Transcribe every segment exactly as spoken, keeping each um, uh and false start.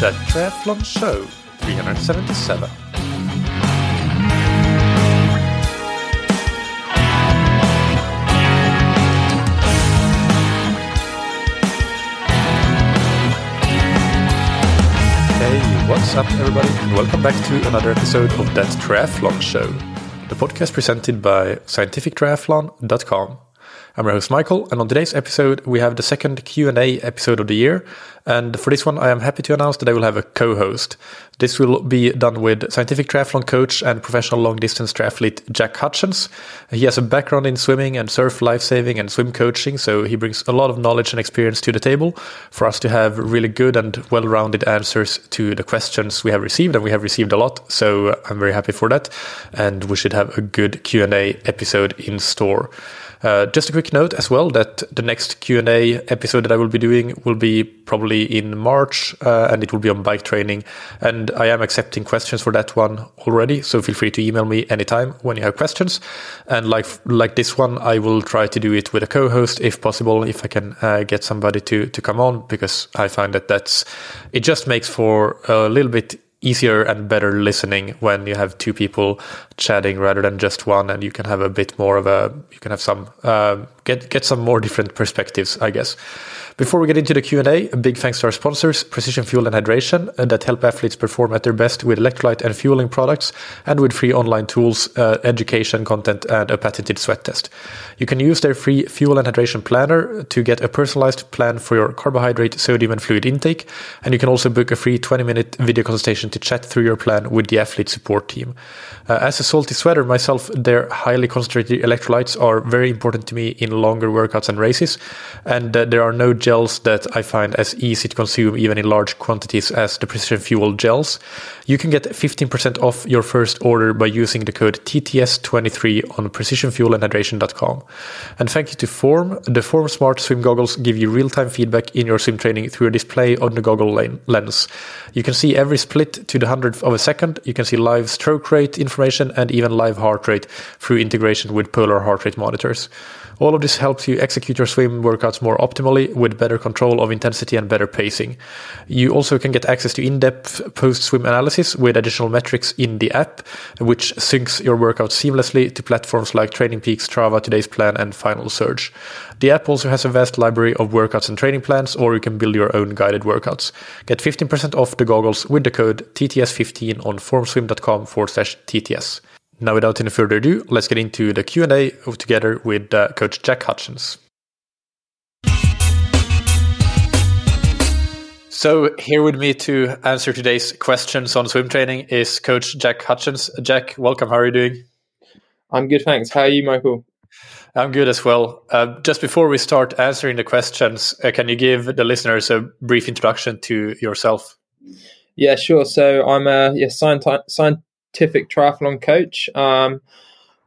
That Triathlon Show three hundred seventy-seven. Hey, what's up everybody, and welcome back to another episode of That Triathlon Show, the podcast presented by scientific triathlon dot com. I'm your host Michael, and on today's episode we have the second Q and A episode of the year, and for this one I am happy to announce that I will have a co-host. This will be done with scientific triathlon coach and professional long-distance triathlete Jack Hutchins. He has a background in swimming and surf lifesaving and swim coaching, so he brings a lot of knowledge and experience to the table for us to have really good and well-rounded answers to the questions we have received, and we have received a lot, so I'm very happy for that, and we should have a good Q and A episode in store. Uh, just a quick note as well that the next Q and A episode that I will be doing will be probably in March, uh, and it will be on bike training, and I am accepting questions for that one already, so feel free to email me anytime when you have questions. And like like this one, I will try to do it with a co-host if possible, if I can uh, get somebody to to come on, because I find that that's it just makes for a little bit easier and better listening when you have two people chatting rather than just one, and you can have a bit more of a you can have some um, get get some more different perspectives, I guess. Before we get into the Q and A, a big thanks to our sponsors, Precision Fuel and Hydration, uh, that help athletes perform at their best with electrolyte and fueling products, and with free online tools, uh, education content, and a patented sweat test. You can use their free fuel and hydration planner to get a personalized plan for your carbohydrate, sodium, and fluid intake, and you can also book a free twenty-minute video consultation to chat through your plan with the athlete support team. Uh, as a salty sweater myself, their highly concentrated electrolytes are very important to me in longer workouts and races, and uh, there are no gels that I find as easy to consume even in large quantities as the Precision Fuel gels. You can get fifteen percent off your first order by using the code T T S twenty-three on precision fuel and hydration dot com. And thank you to Form. The Form Smart Swim Goggles give you real-time feedback in your swim training through a display on the goggle lens. You can see every split to the hundredth of a second. You can see live stroke rate information and even live heart rate through integration with Polar heart rate monitors. All of this helps you execute your swim workouts more optimally with better control of intensity and better pacing. You also can get access to in-depth post-swim analysis with additional metrics in the app, which syncs your workouts seamlessly to platforms like Training Peaks, Strava, Today's Plan, and Final Surge. The app also has a vast library of workouts and training plans, or you can build your own guided workouts. Get fifteen percent off the goggles with the code T T S fifteen on formswim dot com forward slash T T S. Now, without any further ado, let's get into the Q and A together with uh, Coach Jack Hutchins. So here with me to answer today's questions on swim training is Coach Jack Hutchins. Jack, welcome. How are you doing? I'm good, thanks. How are you, Michael? I'm good as well. Uh, just before we start answering the questions, uh, can you give the listeners a brief introduction to yourself? Yeah, sure. So I'm a yeah, scientific scientist. Scientific triathlon coach. Um,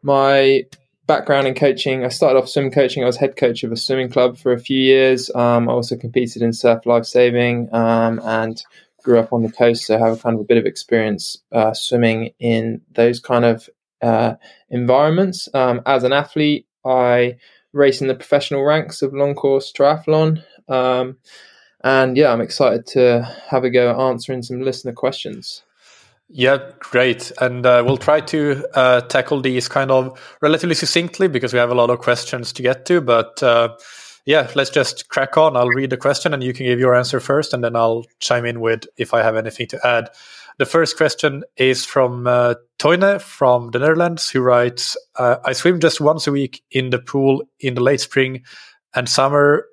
my background in coaching, I started off swim coaching. I was head coach of a swimming club for a few years. Um, I also competed in surf lifesaving um, and grew up on the coast, so I have kind of a bit of experience uh, swimming in those kind of uh, environments. Um, as an athlete, I race in the professional ranks of long course triathlon. Um, and yeah, I'm excited to have a go at answering some listener questions. Yeah, great. And uh, we'll try to uh, tackle these kind of relatively succinctly because we have a lot of questions to get to. But uh, yeah, let's just crack on. I'll read the question and you can give your answer first, and then I'll chime in with if I have anything to add. The first question is from uh, Toine from the Netherlands, who writes, uh, I swim just once a week in the pool in the late spring and summer.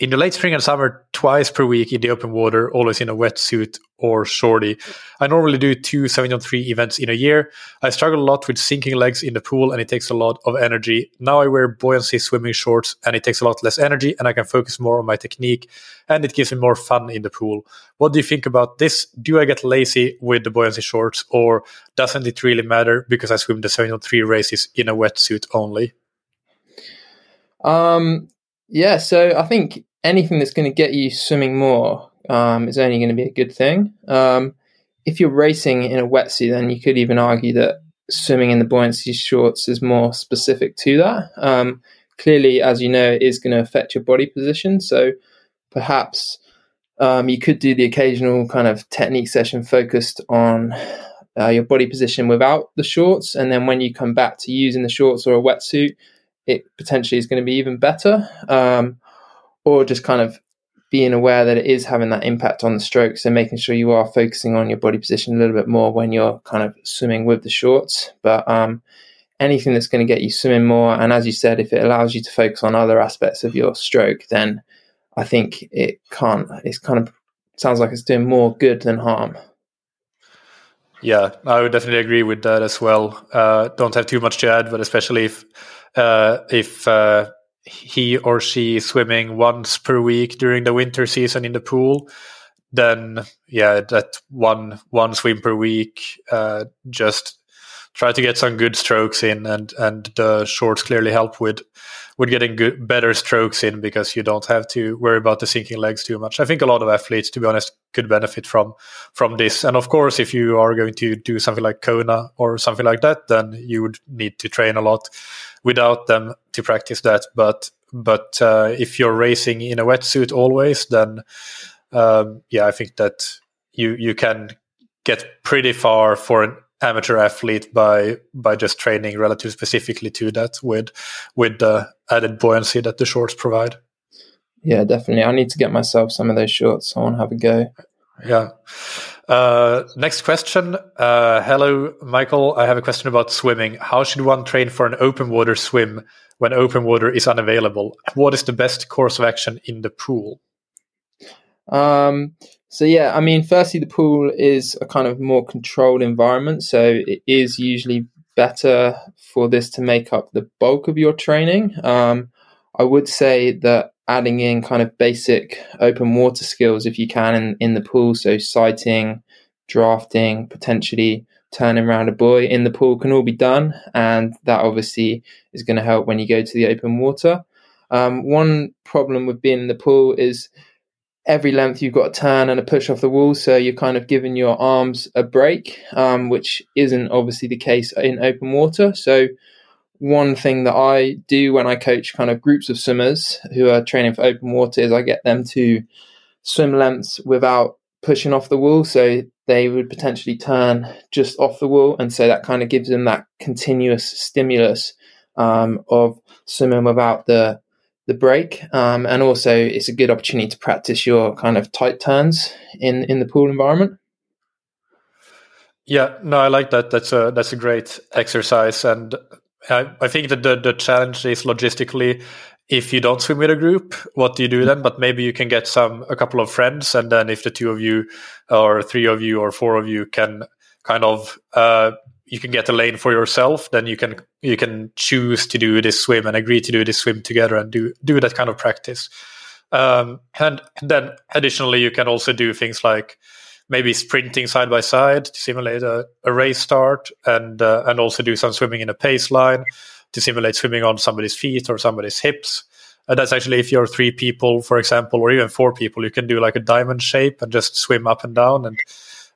In the late spring and summer, twice per week in the open water, always in a wetsuit or shorty. I normally do two seventy-on three events in a year. I struggle a lot with sinking legs in the pool, and it takes a lot of energy. Now I wear buoyancy swimming shorts, and it takes a lot less energy, and I can focus more on my technique, and it gives me more fun in the pool. What do you think about this? Do I get lazy with the buoyancy shorts, or doesn't it really matter because I swim the seventy-on three races in a wetsuit only? Um... Yeah, so I think anything that's going to get you swimming more um, is only going to be a good thing. Um, if you're racing in a wetsuit, then you could even argue that swimming in the buoyancy shorts is more specific to that. Um, clearly, as you know, it is going to affect your body position. So perhaps Um, you could do the occasional kind of technique session focused on uh, your body position without the shorts. And then when you come back to using the shorts or a wetsuit, it potentially is going to be even better. Um, or just kind of being aware that it is having that impact on the strokes and making sure you are focusing on your body position a little bit more when you're kind of swimming with the shorts. But um, anything that's going to get you swimming more. And as you said, if it allows you to focus on other aspects of your stroke, then I think it can't, it's kind of sounds like it's doing more good than harm. Yeah, I would definitely agree with that as well. Uh, don't have too much to add, but especially if, uh, if, uh, he or she is swimming once per week during the winter season in the pool, then yeah, that one, one swim per week, uh, just try to get some good strokes in, and, and the shorts clearly help with, with getting good, better strokes in, because you don't have to worry about the sinking legs too much. I think a lot of athletes, to be honest, could benefit from, from this. And of course, if you are going to do something like Kona or something like that, then you would need to train a lot without them to practice that. But, but, uh, if you're racing in a wetsuit always, then, um, yeah, I think that you, you can get pretty far for an amateur athlete by by just training relative specifically to that with with the added buoyancy that the shorts provide. Yeah, definitely. I need to get myself some of those shorts. I want to have a go. Yeah. Uh, next question. Uh, hello, Michael. I have a question about swimming. How should one train for an open water swim when open water is unavailable? What is the best course of action in the pool? Um. So, yeah, I mean, firstly, the pool is a kind of more controlled environment. So it is usually better for this to make up the bulk of your training. Um, I would say that adding in kind of basic open water skills, if you can, in, in the pool. So sighting, drafting, potentially turning around a buoy in the pool can all be done. And that obviously is going to help when you go to the open water. Um, one problem with being in the pool is every length you've got a turn and a push off the wall, so you're kind of giving your arms a break, um, which isn't obviously the case in open water. So one thing that I do when I coach kind of groups of swimmers who are training for open water is I get them to swim lengths without pushing off the wall, so they would potentially turn just off the wall, and so that kind of gives them that continuous stimulus um, of swimming without the the break. Um, and also it's a good opportunity to practice your kind of tight turns in, in the pool environment. Yeah, no, I like that. That's a, that's a great exercise. And I, I think that the, the challenge is logistically, if you don't swim with a group, what do you do then? But maybe you can get some, a couple of friends. And then if the two of you or three of you or four of you can kind of, uh, you can get a lane for yourself, then you can you can choose to do this swim and agree to do this swim together and do do that kind of practice. Um, and, and then additionally, you can also do things like maybe sprinting side by side to simulate a, a race start, and uh, and also do some swimming in a pace line to simulate swimming on somebody's feet or somebody's hips. And that's actually if you're three people, for example, or even four people, you can do like a diamond shape and just swim up and down, and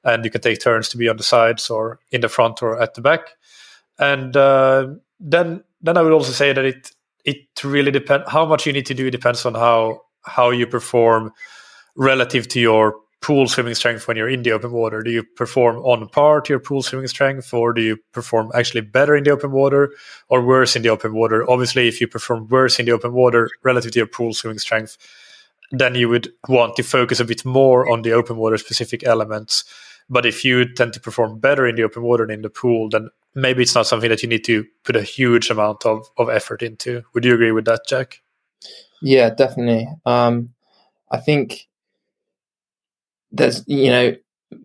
and you can take turns to be on the sides or in the front or at the back. And uh, then then I would also say that it it really depends. How much you need to do depends on how how you perform relative to your pool swimming strength when you're in the open water. Do you perform on par to your pool swimming strength, or do you perform actually better in the open water or worse in the open water? Obviously, if you perform worse in the open water relative to your pool swimming strength, then you would want to focus a bit more on the open water specific elements. But if you tend to perform better in the open water than in the pool, then maybe it's not something that you need to put a huge amount of, of effort into. Would you agree with that, Jack? Yeah, definitely. Um, I think there's, you know,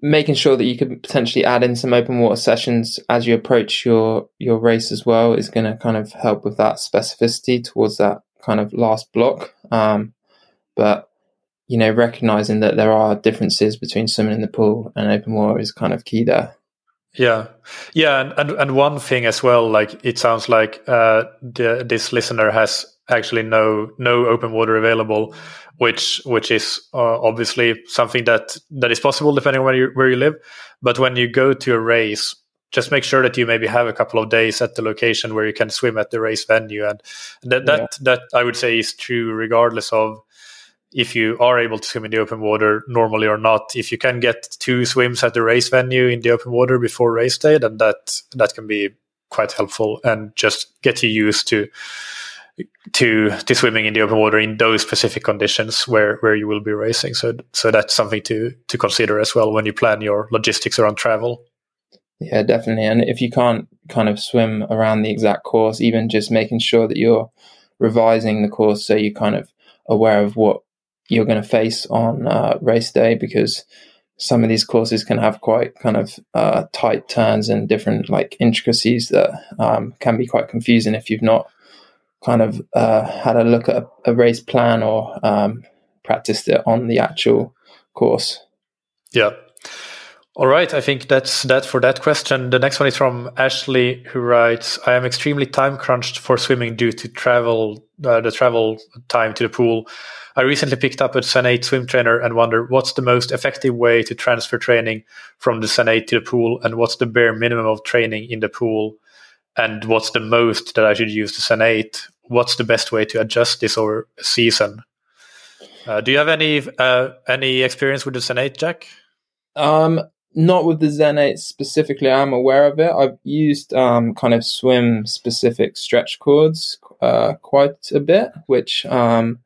making sure that you could potentially add in some open water sessions as you approach your, your race as well is going to kind of help with that specificity towards that kind of last block. Um, But, you know, recognizing that there are differences between swimming in the pool and open water is kind of key there. Yeah. Yeah. And and, and one thing as well, like it sounds like uh, the, this listener has actually no no open water available, which which is uh, obviously something that, that is possible depending on where you, where you live. But when you go to a race, just make sure that you maybe have a couple of days at the location where you can swim at the race venue. And that, that, yeah. that I would say is true regardless of if you are able to swim in the open water normally or not. If you can get two swims at the race venue in the open water before race day, then that that can be quite helpful and just get you used to to to swimming in the open water in those specific conditions where where you will be racing. So so that's something to to consider as well when you plan your logistics around travel. Yeah, definitely. And if you can't kind of swim around the exact course, even just making sure that you're revising the course so you're kind of aware of what you're going to face on uh, race day, because some of these courses can have quite kind of uh, tight turns and different like intricacies that um, can be quite confusing if you've not kind of uh, had a look at a race plan or um, practiced it on the actual course. Yeah. All right. I think that's that for that question. The next one is from Ashley, who writes, I am extremely time crunched for swimming due to travel, uh, the travel time to the pool. I recently picked up a Zen eight swim trainer and wonder what's the most effective way to transfer training from the Zen eight to the pool, and what's the bare minimum of training in the pool, and what's the most that I should use the Zen eight? What's the best way to adjust this over a season? Uh, do you have any uh, any experience with the Zen eight, Jack? Um. Not with the Zen eight specifically. I'm aware of it. I've used um, kind of swim specific stretch cords uh, quite a bit, which um,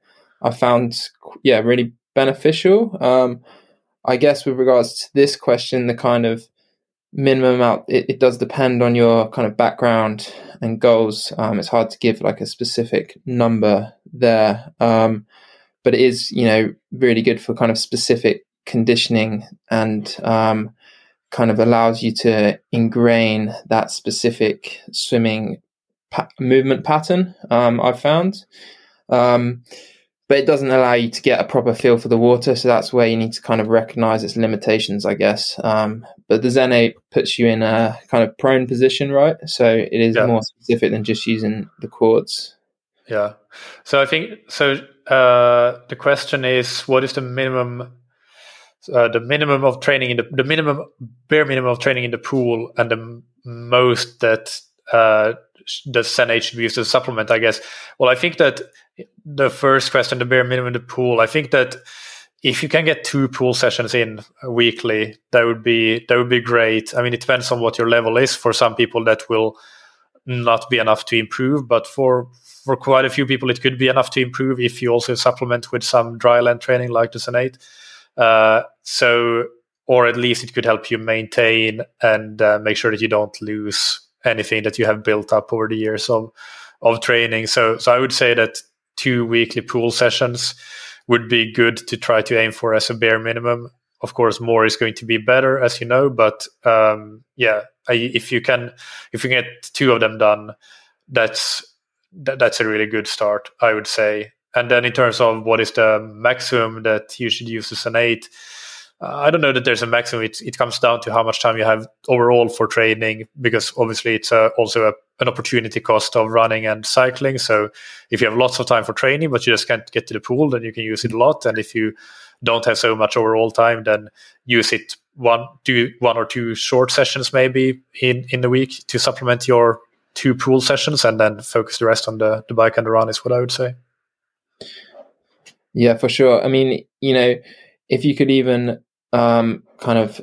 I found, yeah, really beneficial. Um, I guess with regards to this question, the kind of minimum amount, it, it does depend on your kind of background and goals. Um, it's hard to give like a specific number there, um, but it is, you know, really good for kind of specific conditioning and um, kind of allows you to ingrain that specific swimming pa- movement pattern, um, I've found. Um, but it doesn't allow you to get a proper feel for the water. So that's where you need to kind of recognize its limitations, I guess. Um, but the Zen eight puts you in a kind of prone position, right? So it is yeah. more specific than just using the cords. Yeah. So I think, so uh, the question is, what is the minimum Uh, the minimum of training in the the minimum bare minimum of training in the pool, and the m- most that uh, the Zen eight should be used as a supplement, I guess. Well, I think that the first question, the bare minimum in the pool, I think that if you can get two pool sessions in weekly, that would be that would be great. I mean, it depends on what your level is. For some people, that will not be enough to improve, but for for quite a few people, it could be enough to improve if you also supplement with some dry land training like the Zen eight. Uh, so, or at least it could help you maintain and uh, make sure that you don't lose anything that you have built up over the years of, of training. So, so I would say that two weekly pool sessions would be good to try to aim for as a bare minimum. Of course, more is going to be better, as you know, but, um, yeah, I, if you can, if you get two of them done, that's, that, that's a really good start, I would say. And then in terms of what is the maximum that you should use the Zen eight, uh, I don't know that there's a maximum. It, it comes down to how much time you have overall for training, because obviously it's uh, also a, an opportunity cost of running and cycling. So if you have lots of time for training, but you just can't get to the pool, then you can use it a lot. And if you don't have so much overall time, then use it one, two, one or two short sessions maybe in, in the week to supplement your two pool sessions, and then focus the rest on the, the bike and the run is what I would say. Yeah, for sure. I mean, you know, if you could even um, kind of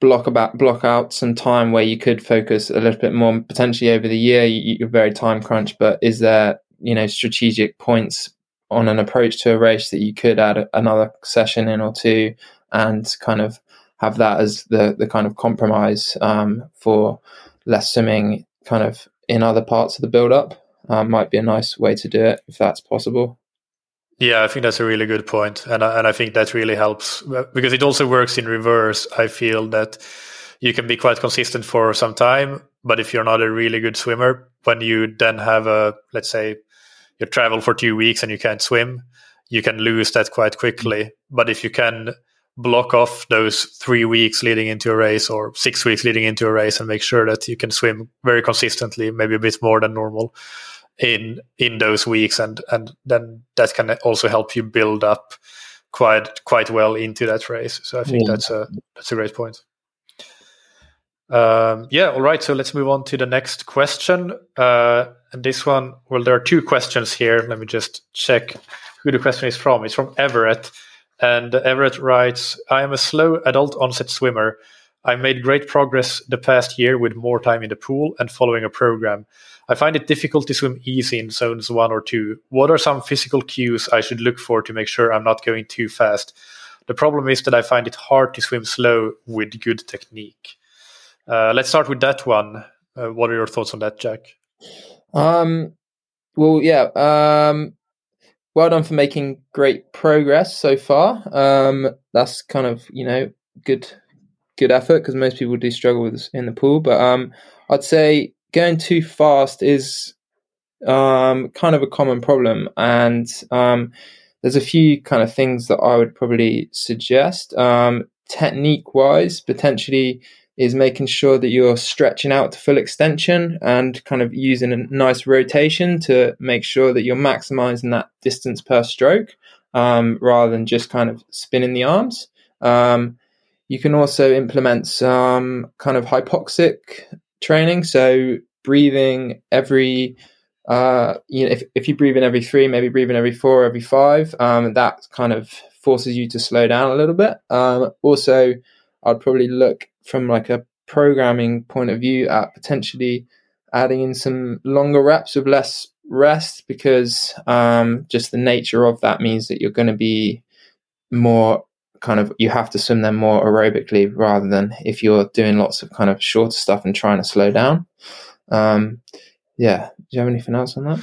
block about block out some time where you could focus a little bit more potentially over the year, you, you're very time crunched, but is there, you know, strategic points on an approach to a race that you could add a, another session in or two and kind of have that as the, the kind of compromise um, for less swimming kind of in other parts of the build-up? Um, might be a nice way to do it if that's possible. Yeah, I think that's a really good point. And I, and I think that really helps, because it also works in reverse. I feel that you can be quite consistent for some time, but if you're not a really good swimmer, when you then have a, let's say, you travel for two weeks and you can't swim, you can lose that quite quickly. But if you can block off those three weeks leading into a race or six weeks leading into a race and make sure that you can swim very consistently, maybe a bit more than normal, in in those weeks, and and then that can also help you build up quite quite well into that race. So I think yeah. that's a that's a great point. Um yeah all right, so let's move on to the next question, uh and this one, well, there are two questions here. Let me just check who the question is from. It's from Everett. And Everett writes, I am a slow adult onset swimmer. I made great progress the past year with more time in the pool and following a program. I find it difficult to swim easy in zones one or two. What are some physical cues I should look for to make sure I'm not going too fast? The problem is that I find it hard to swim slow with good technique. Uh, let's start with that one. Uh, what are your thoughts on that, Jack? Um, well, yeah. Um, well done for making great progress so far. Um, that's kind of, you know, good... good effort, because most people do struggle with this in the pool, but um I'd say going too fast is um kind of a common problem, and um there's a few kind of things that I would probably suggest. Um technique wise, potentially, is making sure that you're stretching out to full extension and kind of using a nice rotation to make sure that you're maximizing that distance per stroke, um rather than just kind of spinning the arms. um You can also implement some kind of hypoxic training. So breathing every, uh, you know, if, if you breathe in every three, maybe breathe in every four, every five, um, that kind of forces you to slow down a little bit. Um, also, I'd probably look from like a programming point of view at potentially adding in some longer reps with less rest, because um, just the nature of that means that you're going to be more kind of, you have to swim them more aerobically rather than if you're doing lots of kind of shorter stuff and trying to slow down. Um, yeah. Do you have anything else on that?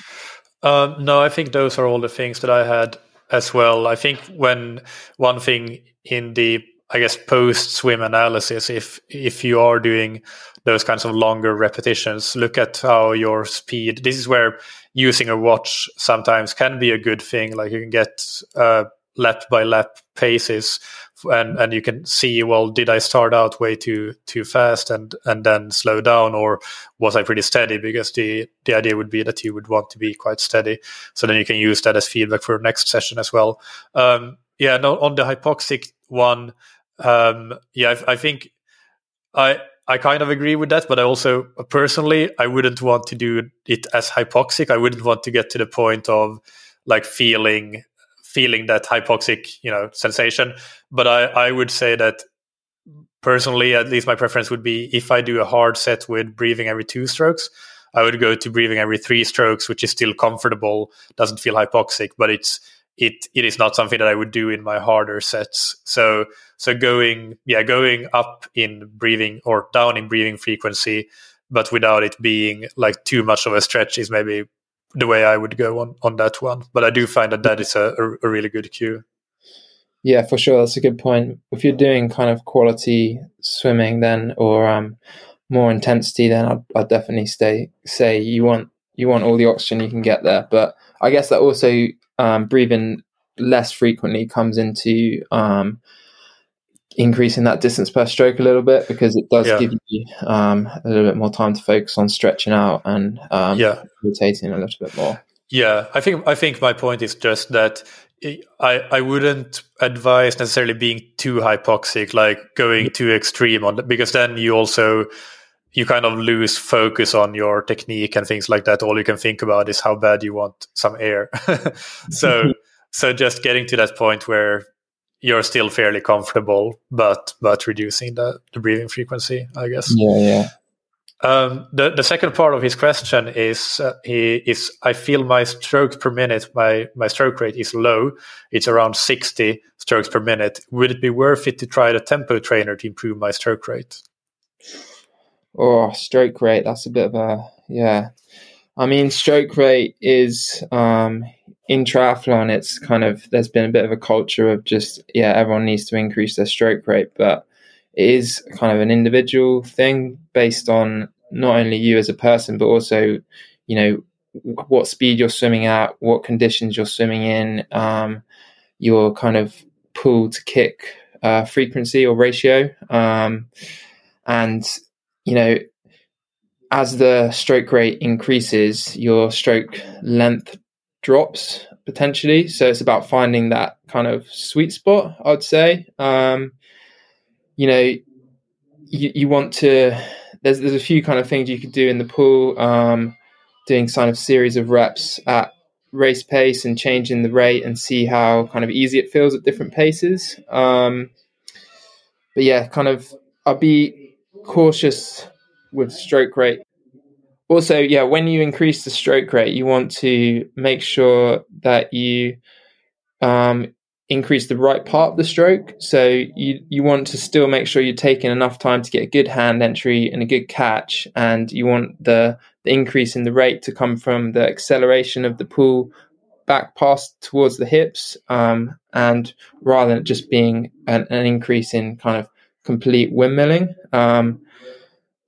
Um, no, I think those are all the things that I had as well. I think when one thing in the, I guess, post swim analysis, if, if you are doing those kinds of longer repetitions, look at how your speed, this is where using a watch sometimes can be a good thing. Like you can get, uh, lap by lap paces, and and you can see, well, did I start out way too too fast and and then slow down, or was I pretty steady? Because the the idea would be that you would want to be quite steady, so then you can use that as feedback for your next session as well. Um yeah no, on the hypoxic one, um yeah I, I think I I kind of agree with that, but I also personally I wouldn't want to do it as hypoxic. I wouldn't want to get to the point of like feeling feeling that hypoxic, you know, sensation. But I, I would say that personally, at least my preference would be, if I do a hard set with breathing every two strokes, I would go to breathing every three strokes, which is still comfortable, doesn't feel hypoxic, but it's it it is not something that I would do in my harder sets. So so going yeah, going up in breathing or down in breathing frequency, but without it being like too much of a stretch, is maybe the way I would go on, on that one. But I do find that that is a, a, a really good cue. Yeah, for sure. That's a good point. If you're doing kind of quality swimming then, or um, more intensity, then I'd, I'd definitely stay, say you want you want all the oxygen you can get there. But I guess that also um, breathing less frequently comes into um, increasing that distance per stroke a little bit, because it does yeah. give you um, a little bit more time to focus on stretching out and um, yeah. rotating a little bit more. Yeah, I think I think my point is just that I I wouldn't advise necessarily being too hypoxic, like going too extreme on that, because then you also you kind of lose focus on your technique and things like that. All you can think about is how bad you want some air. so so just getting to that point where you're still fairly comfortable, but but reducing the, the breathing frequency, I guess. Yeah, yeah. Um, the the second part of his question is uh, he is I feel my strokes per minute, my my stroke rate is low. It's around sixty strokes per minute. Would it be worth it to try the Tempo Trainer to improve my stroke rate? Oh, stroke rate. That's a bit of a yeah. I mean, stroke rate is um, in triathlon, it's kind of, there's been a bit of a culture of just, yeah, everyone needs to increase their stroke rate, but it is kind of an individual thing based on not only you as a person, but also, you know, what speed you're swimming at, what conditions you're swimming in, um, your kind of pull to kick uh, frequency or ratio. Um, and, you know, as the stroke rate increases, your stroke length drops potentially. So it's about finding that kind of sweet spot, I'd say. Um, you know, you, you want to, there's, there's a few kind of things you could do in the pool, um, doing kind of series of reps at race pace and changing the rate and see how kind of easy it feels at different paces. Um, but yeah, kind of I'll be cautious with stroke rate. Also, yeah, when you increase the stroke rate, you want to make sure that you um, increase the right part of the stroke. So you, you want to still make sure you're taking enough time to get a good hand entry and a good catch. And you want the, the increase in the rate to come from the acceleration of the pull back past towards the hips. Um, and rather than just being an, an increase in kind of complete windmilling. Um,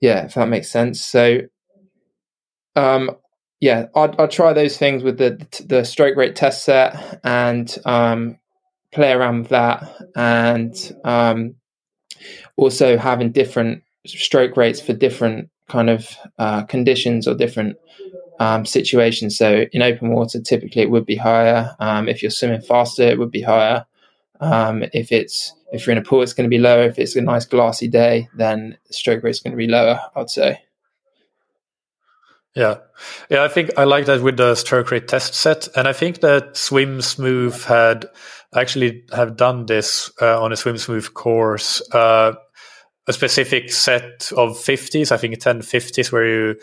yeah, if that makes sense. So, Um, yeah, I'll, I'll try those things with the the stroke rate test set and um, play around with that, and um, also having different stroke rates for different kind of uh, conditions or different um, situations. So in open water, typically it would be higher. Um, if you're swimming faster, it would be higher. Um, if it's if you're in a pool, it's going to be lower. If it's a nice glassy day, then the stroke rate is going to be lower, I'd say. Yeah. Yeah, I think I like that with the stroke rate test set. And I think that Swim Smooth had actually have done this uh, on a Swim Smooth course, uh, a specific set of fifties, I think ten fifties, where you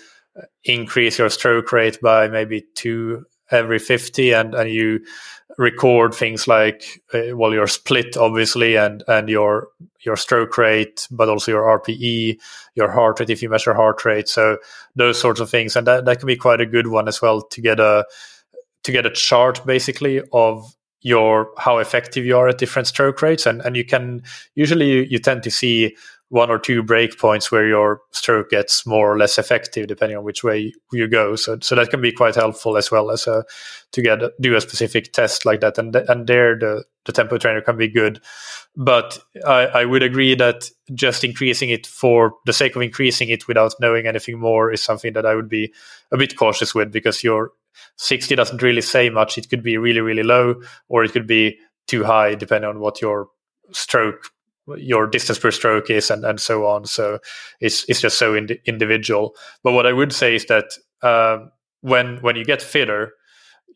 increase your stroke rate by maybe two every fifty, and, and you record things like, uh, well, your split, obviously, and, and your your stroke rate, but also your R P E, your heart rate, if you measure heart rate. So those sorts of things. And that, that can be quite a good one as well to get a to get a chart, basically, of your how effective you are at different stroke rates. And, and you can usually you, you tend to see one or two breakpoints where your stroke gets more or less effective depending on which way you go. So, so that can be quite helpful as well as a, to get do a specific test like that. And and there the, the Tempo Trainer can be good. But I, I would agree that just increasing it for the sake of increasing it without knowing anything more is something that I would be a bit cautious with, because your sixty doesn't really say much. It could be really, really low, or it could be too high depending on what your stroke your distance per stroke is, and, and so on. So it's it's just so ind- individual. But what I would say is that um, when when you get fitter,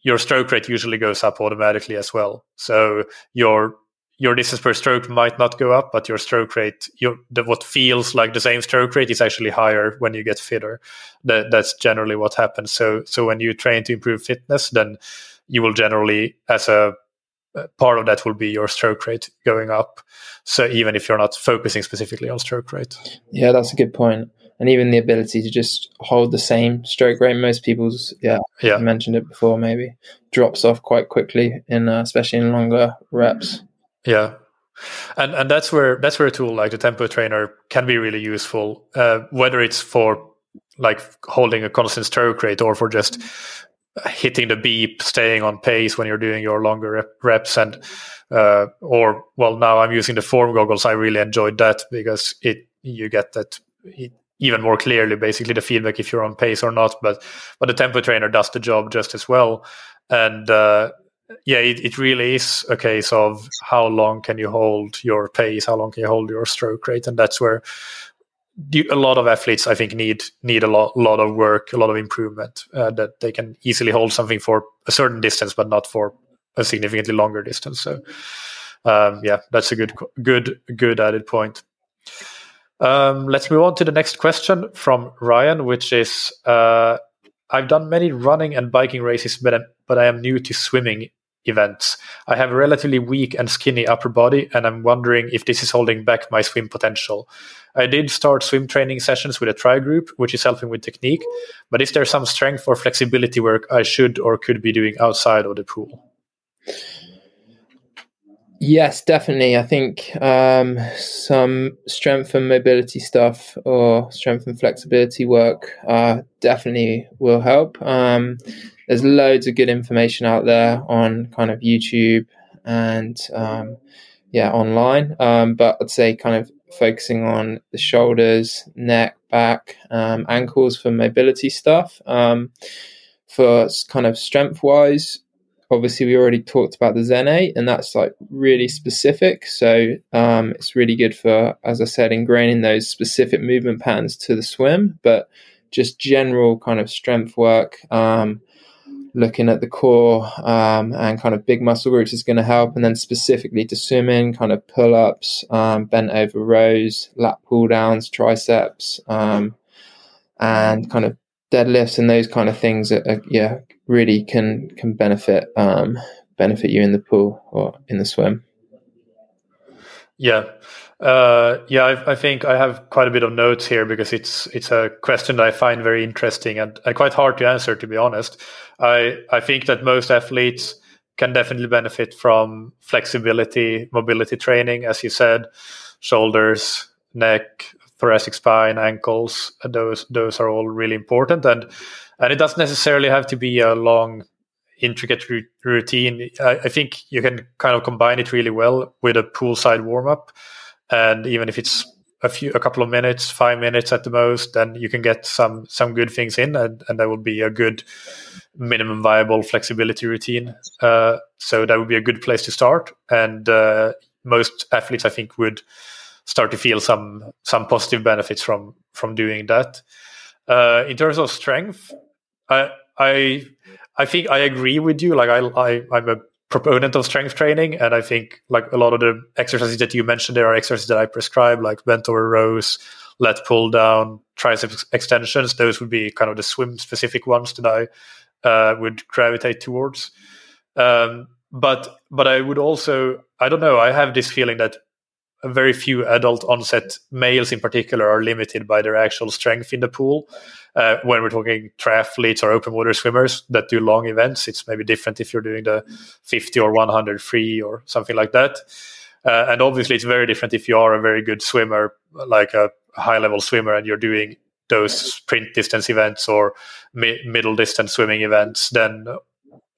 your stroke rate usually goes up automatically as well. So your your distance per stroke might not go up, but your stroke rate, your the, what feels like the same stroke rate is actually higher when you get fitter. That that's generally what happens. So so when you train to improve fitness, then you will generally, as a part of that will be your stroke rate going up. So even if you're not focusing specifically on stroke rate. Yeah, that's a good point. And even the ability to just hold the same stroke rate, most people's, yeah, yeah. I mentioned it before, maybe drops off quite quickly in uh, especially in longer reps. Yeah. And and that's where that's where a tool like the Tempo Trainer can be really useful, uh, whether it's for like holding a constant stroke rate or for just hitting the beep, staying on pace when you're doing your longer rep- reps, and uh, or well, now I'm using the Form goggles. I really enjoyed that because it you get that it, even more clearly, basically the feedback if you're on pace or not. But but the Tempo Trainer does the job just as well, and uh, yeah, it, it really is a case of how long can you hold your pace, how long can you hold your stroke rate, and that's where a lot of athletes, I think, need need a lot, lot of work, a lot of improvement, uh, that they can easily hold something for a certain distance, but not for a significantly longer distance. So, um, yeah, that's a good, good, good added point. Um, let's move on to the next question from Ryan, which is, uh, I've done many running and biking races, but, I'm, but I am new to swimming events. I have a relatively weak and skinny upper body, and I'm wondering if this is holding back my swim potential. I did start swim training sessions with a tri group, which is helping with technique, but is there some strength or flexibility work I should or could be doing outside of the pool? Yes, definitely. I think um, some strength and mobility stuff or strength and flexibility work uh, definitely will help. Um, there's loads of good information out there on kind of YouTube and um, yeah, online. Um, but I'd say kind of focusing on the shoulders, neck, back, um, ankles for mobility stuff. Um, for kind of strength wise, obviously, we already talked about the Zen eight, and that's like really specific. So um, it's really good for, as I said, ingraining those specific movement patterns to the swim, but just general kind of strength work. Um, looking at the core um, and kind of big muscle groups is going to help. And then specifically to swimming, kind of pull-ups, um, bent over rows, lat pull downs, triceps, um, and kind of deadlifts and those kind of things that are, yeah, really can can benefit um, benefit you in the pool or in the swim. Yeah. Uh, yeah, I, I think I have quite a bit of notes here because it's it's a question that I find very interesting and, and quite hard to answer, to be honest. I, I think that most athletes can definitely benefit from flexibility, mobility training, as you said, shoulders, neck, thoracic spine, ankles. Those those are all really important, and and it doesn't necessarily have to be a long, intricate routine. I, I think you can kind of combine it really well with a poolside warm up. And even if it's a few, a couple of minutes, five minutes at the most, then you can get some some good things in, and, and that would be a good minimum viable flexibility routine. Uh, so that would be a good place to start. And uh, most athletes, I think, would start to feel some some positive benefits from from doing that. Uh, in terms of strength, I I I think I agree with you. Like I, I I'm a proponent of strength training, and I think like a lot of the exercises that you mentioned there are exercises that I prescribe, like bent over rows, lat pull down, tricep extensions. Those would be kind of the swim specific ones that I uh, would gravitate towards. Um, but but I would also, I don't know, I have this feeling that very few adult onset males in particular are limited by their actual strength in the pool. Uh, when we're talking triathletes or open water swimmers that do long events, it's maybe different if you're doing the fifty or one hundred free or something like that. Uh, and obviously it's very different if you are a very good swimmer, like a high level swimmer, and you're doing those sprint distance events or mi- middle distance swimming events, then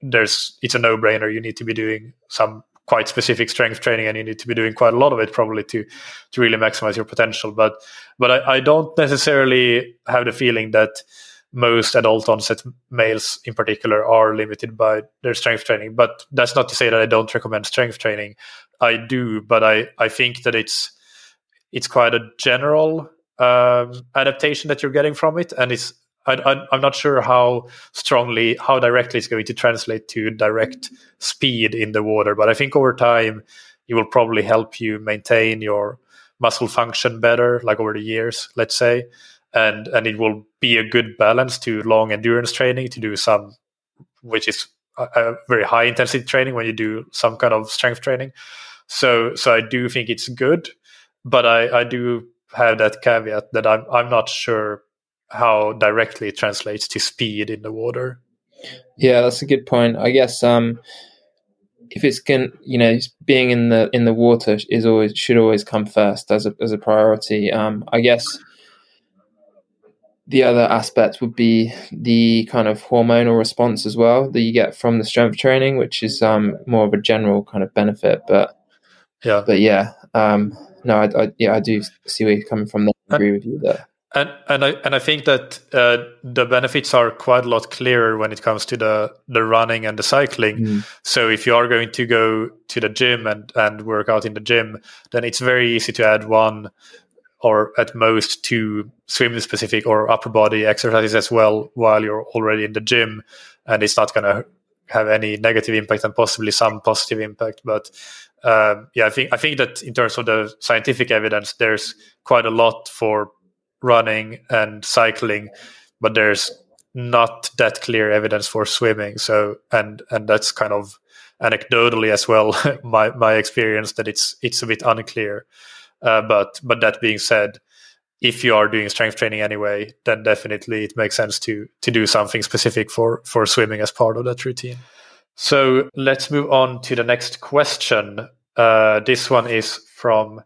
there's, it's a no brainer. You need to be doing some quite specific strength training, and you need to be doing quite a lot of it probably to to really maximize your potential. But but I, I don't necessarily have the feeling that most adult onset males in particular are limited by their strength training. But that's not to say that I don't recommend strength training. I do, but I, I think that it's it's quite a general um, adaptation that you're getting from it, and it's I, I, I'm not sure how strongly, how directly it's going to translate to direct speed in the water. But I think over time, it will probably help you maintain your muscle function better, like over the years, let's say. And and it will be a good balance to long endurance training, to do some, which is a, a very high intensity training when you do some kind of strength training. So so I do think it's good, but I, I do have that caveat that I'm I'm not sure how directly it translates to speed in the water. Yeah, that's a good point. I guess um, if it's going, you know, being in the in the water is always should always come first as a as a priority. Um, I guess the other aspect would be the kind of hormonal response as well that you get from the strength training, which is um, more of a general kind of benefit. But yeah, but yeah, um, no, I, I yeah I do see where you're coming from. There. I agree with you there. And and I and I think that uh, the benefits are quite a lot clearer when it comes to the, the running and the cycling. Mm. So if you are going to go to the gym and, and work out in the gym, then it's very easy to add one or at most two swim-specific or upper body exercises as well while you're already in the gym. And it's not going to have any negative impact and possibly some positive impact. But um, yeah, I think I think that in terms of the scientific evidence, there's quite a lot for running and cycling, but there's not that clear evidence for swimming. So and and that's kind of anecdotally as well my my experience that it's it's a bit unclear. Uh, but but that being said, if you are doing strength training anyway, then definitely it makes sense to to do something specific for for swimming as part of that routine. So let's move on to the next question. Uh, this one is from,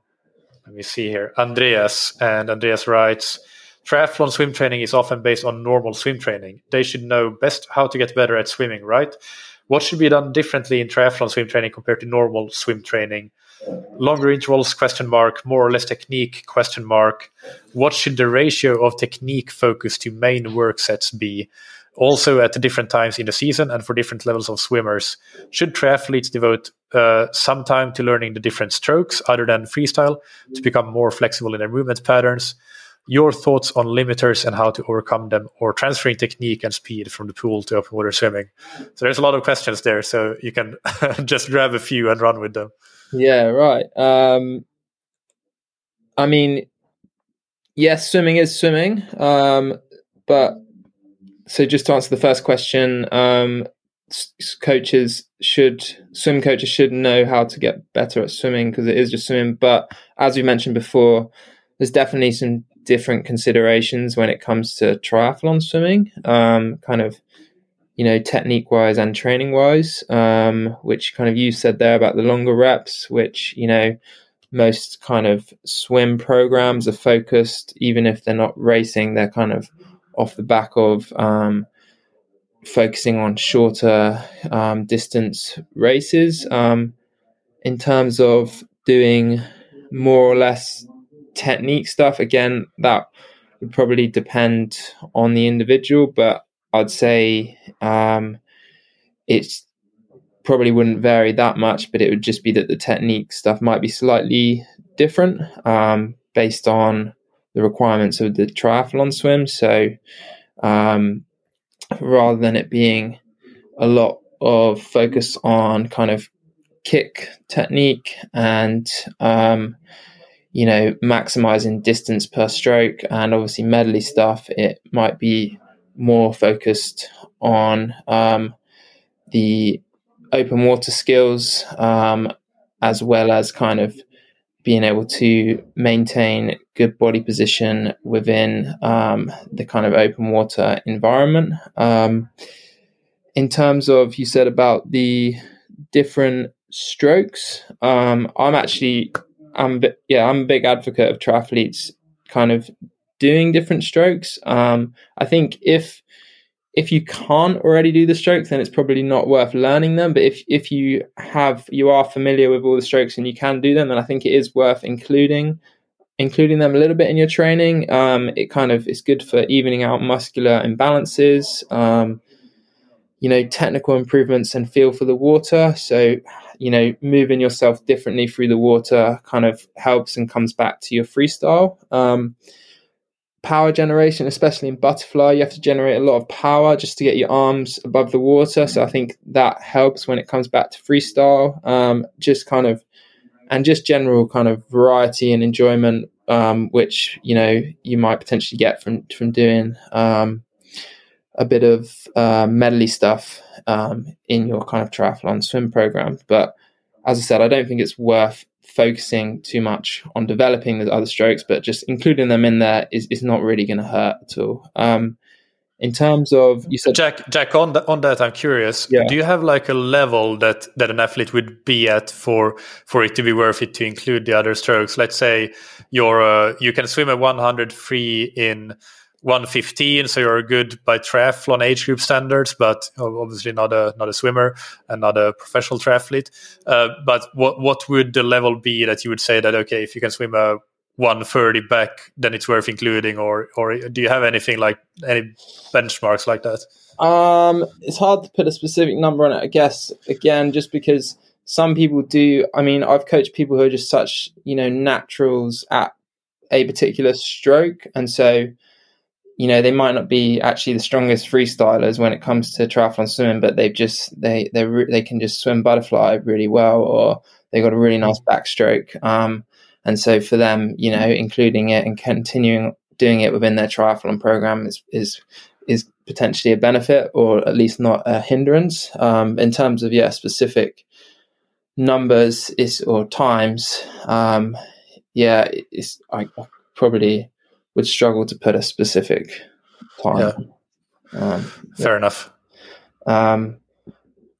let me see here, Andreas. And Andreas writes, triathlon swim training is often based on normal swim training. They should know best how to get better at swimming, right? What should be done differently in triathlon swim training compared to normal swim training? Longer intervals, question mark, more or less technique, question mark. What should the ratio of technique focus to main work sets be? Also at different times in the season and for different levels of swimmers. Should triathletes devote uh, some time to learning the different strokes other than freestyle to become more flexible in their movement patterns? your thoughts on limiters and how to overcome them, or transferring technique and speed from the pool to open water swimming. So there's a lot of questions there, so you can just grab a few and run with them. Yeah, right. Um, I mean, yes, swimming is swimming, um, but so just to answer the first question, um, coaches should swim coaches should know how to get better at swimming, because it is just swimming. But as we mentioned before, there's definitely some different considerations when it comes to triathlon swimming, um, kind of, you know, technique wise and training wise, um, which kind of you said there about the longer reps, which, you know, most kind of swim programs are focused, even if they're not racing, they're kind of off the back of um, focusing on shorter um, distance races. Um, in terms of doing more or less technique stuff, again, that would probably depend on the individual, but I'd say um, it's probably wouldn't vary that much, but it would just be that the technique stuff might be slightly different um, based on the requirements of the triathlon swim. So um, rather than it being a lot of focus on kind of kick technique and um, you know, maximizing distance per stroke and obviously medley stuff, it might be more focused on um, the open water skills, um, as well as kind of being able to maintain good body position within um, the kind of open water environment. Um, in terms of, you said about the different strokes, um, I'm actually, I'm yeah, I'm a big advocate of triathletes kind of doing different strokes. Um, I think if if you can't already do the strokes, then it's probably not worth learning them. But if if you have you are familiar with all the strokes and you can do them, then I think it is worth including including them a little bit in your training. Um, it kind of is good for evening out muscular imbalances, um, you know, technical improvements and feel for the water. So, you know, moving yourself differently through the water kind of helps and comes back to your freestyle. Um, power generation, especially in butterfly, you have to generate a lot of power just to get your arms above the water. So I think that helps when it comes back to freestyle, um, just kind of, and just general kind of variety and enjoyment, um, which, you know, you might potentially get from, from doing, um, a bit of uh, medley stuff um, in your kind of triathlon swim program. But as I said, I don't think it's worth focusing too much on developing the other strokes, but just including them in there is, is not really going to hurt at all. Um, in terms of, you said Jack, Jack on, the, on that, I'm curious, yeah. Do you have like a level that, that an athlete would be at for, for it to be worth it to include the other strokes? Let's say you're uh, you can swim a one hundred free in one fifteen, so you're good by triathlon age group standards, but obviously not a not a swimmer and not a professional triathlete. Uh, but what what would the level be that you would say that, okay, if you can swim a one thirty back, then it's worth including, or or do you have anything like any benchmarks like that? Um, it's hard to put a specific number on it, I guess. Again, just because some people do. I mean, I've coached people who are just such, you know, naturals at a particular stroke, and so, you know, they might not be actually the strongest freestylers when it comes to triathlon swimming, but they've just, they they re- they can just swim butterfly really well, or they got a really nice backstroke. Um, and so for them, you know, including it and continuing doing it within their triathlon program is is is potentially a benefit, or at least not a hindrance. Um, in terms of, yeah, specific numbers is or times, um, yeah, it's I probably would struggle to put a specific time. Yeah. Um, Fair yeah. enough. Um,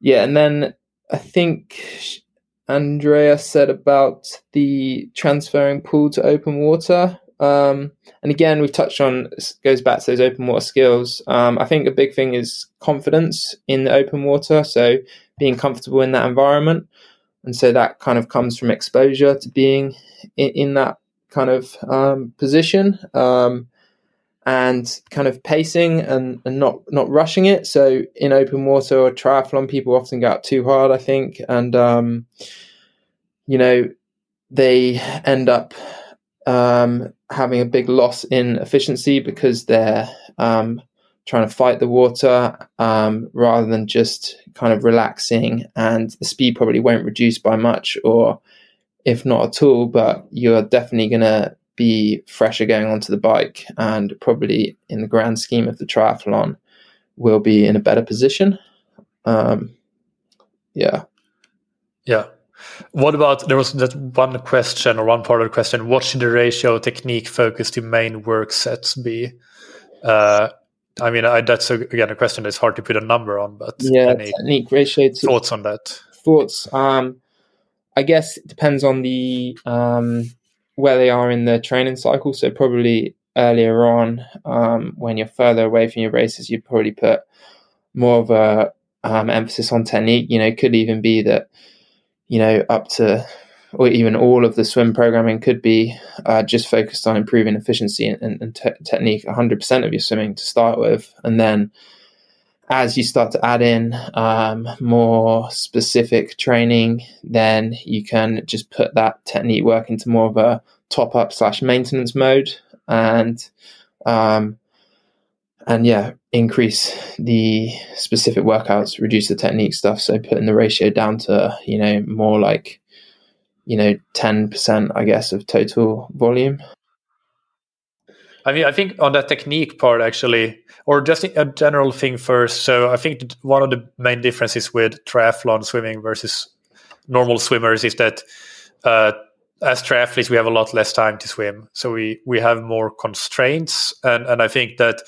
yeah, and then I think Andrea said about the transferring pool to open water. Um, and again, we've touched on, it goes back to those open water skills. Um, I think a big thing is confidence in the open water, so being comfortable in that environment. And so that kind of comes from exposure to being in, in that kind of um, position, um, and kind of pacing and, and not not rushing it. So in open water or triathlon, people often go out too hard, I think, and um, you know, they end up um, having a big loss in efficiency because they're um, trying to fight the water um, rather than just kind of relaxing, and the speed probably won't reduce by much, or if not at all, but you're definitely going to be fresher going onto the bike, and probably in the grand scheme of the triathlon will be in a better position. Um, yeah. Yeah. What about, there was that one question or one part of the question, what should the ratio technique focus to main work sets be? Uh, I mean, I, that's a, again, a question that's hard to put a number on, but yeah, any technique ratio to, thoughts on that? Thoughts. Um, I guess it depends on the, um, where they are in the training cycle. So probably earlier on, um, when you're further away from your races, you'd probably put more of a, um, emphasis on technique. You know, it could even be that, you know, up to, or even all of the swim programming could be uh, just focused on improving efficiency and, and, and te- technique one hundred percent of your swimming to start with. And then as you start to add in um, more specific training, then you can just put that technique work into more of a top-up slash maintenance mode, and um, and yeah, increase the specific workouts, reduce the technique stuff. So putting the ratio down to, you know, more like, you know, ten percent, I guess, of total volume. I mean, I think on that technique part, actually, or just a general thing first. So I think one of the main differences with triathlon swimming versus normal swimmers is that uh, as triathletes, we have a lot less time to swim. So we, we have more constraints. And, and I think that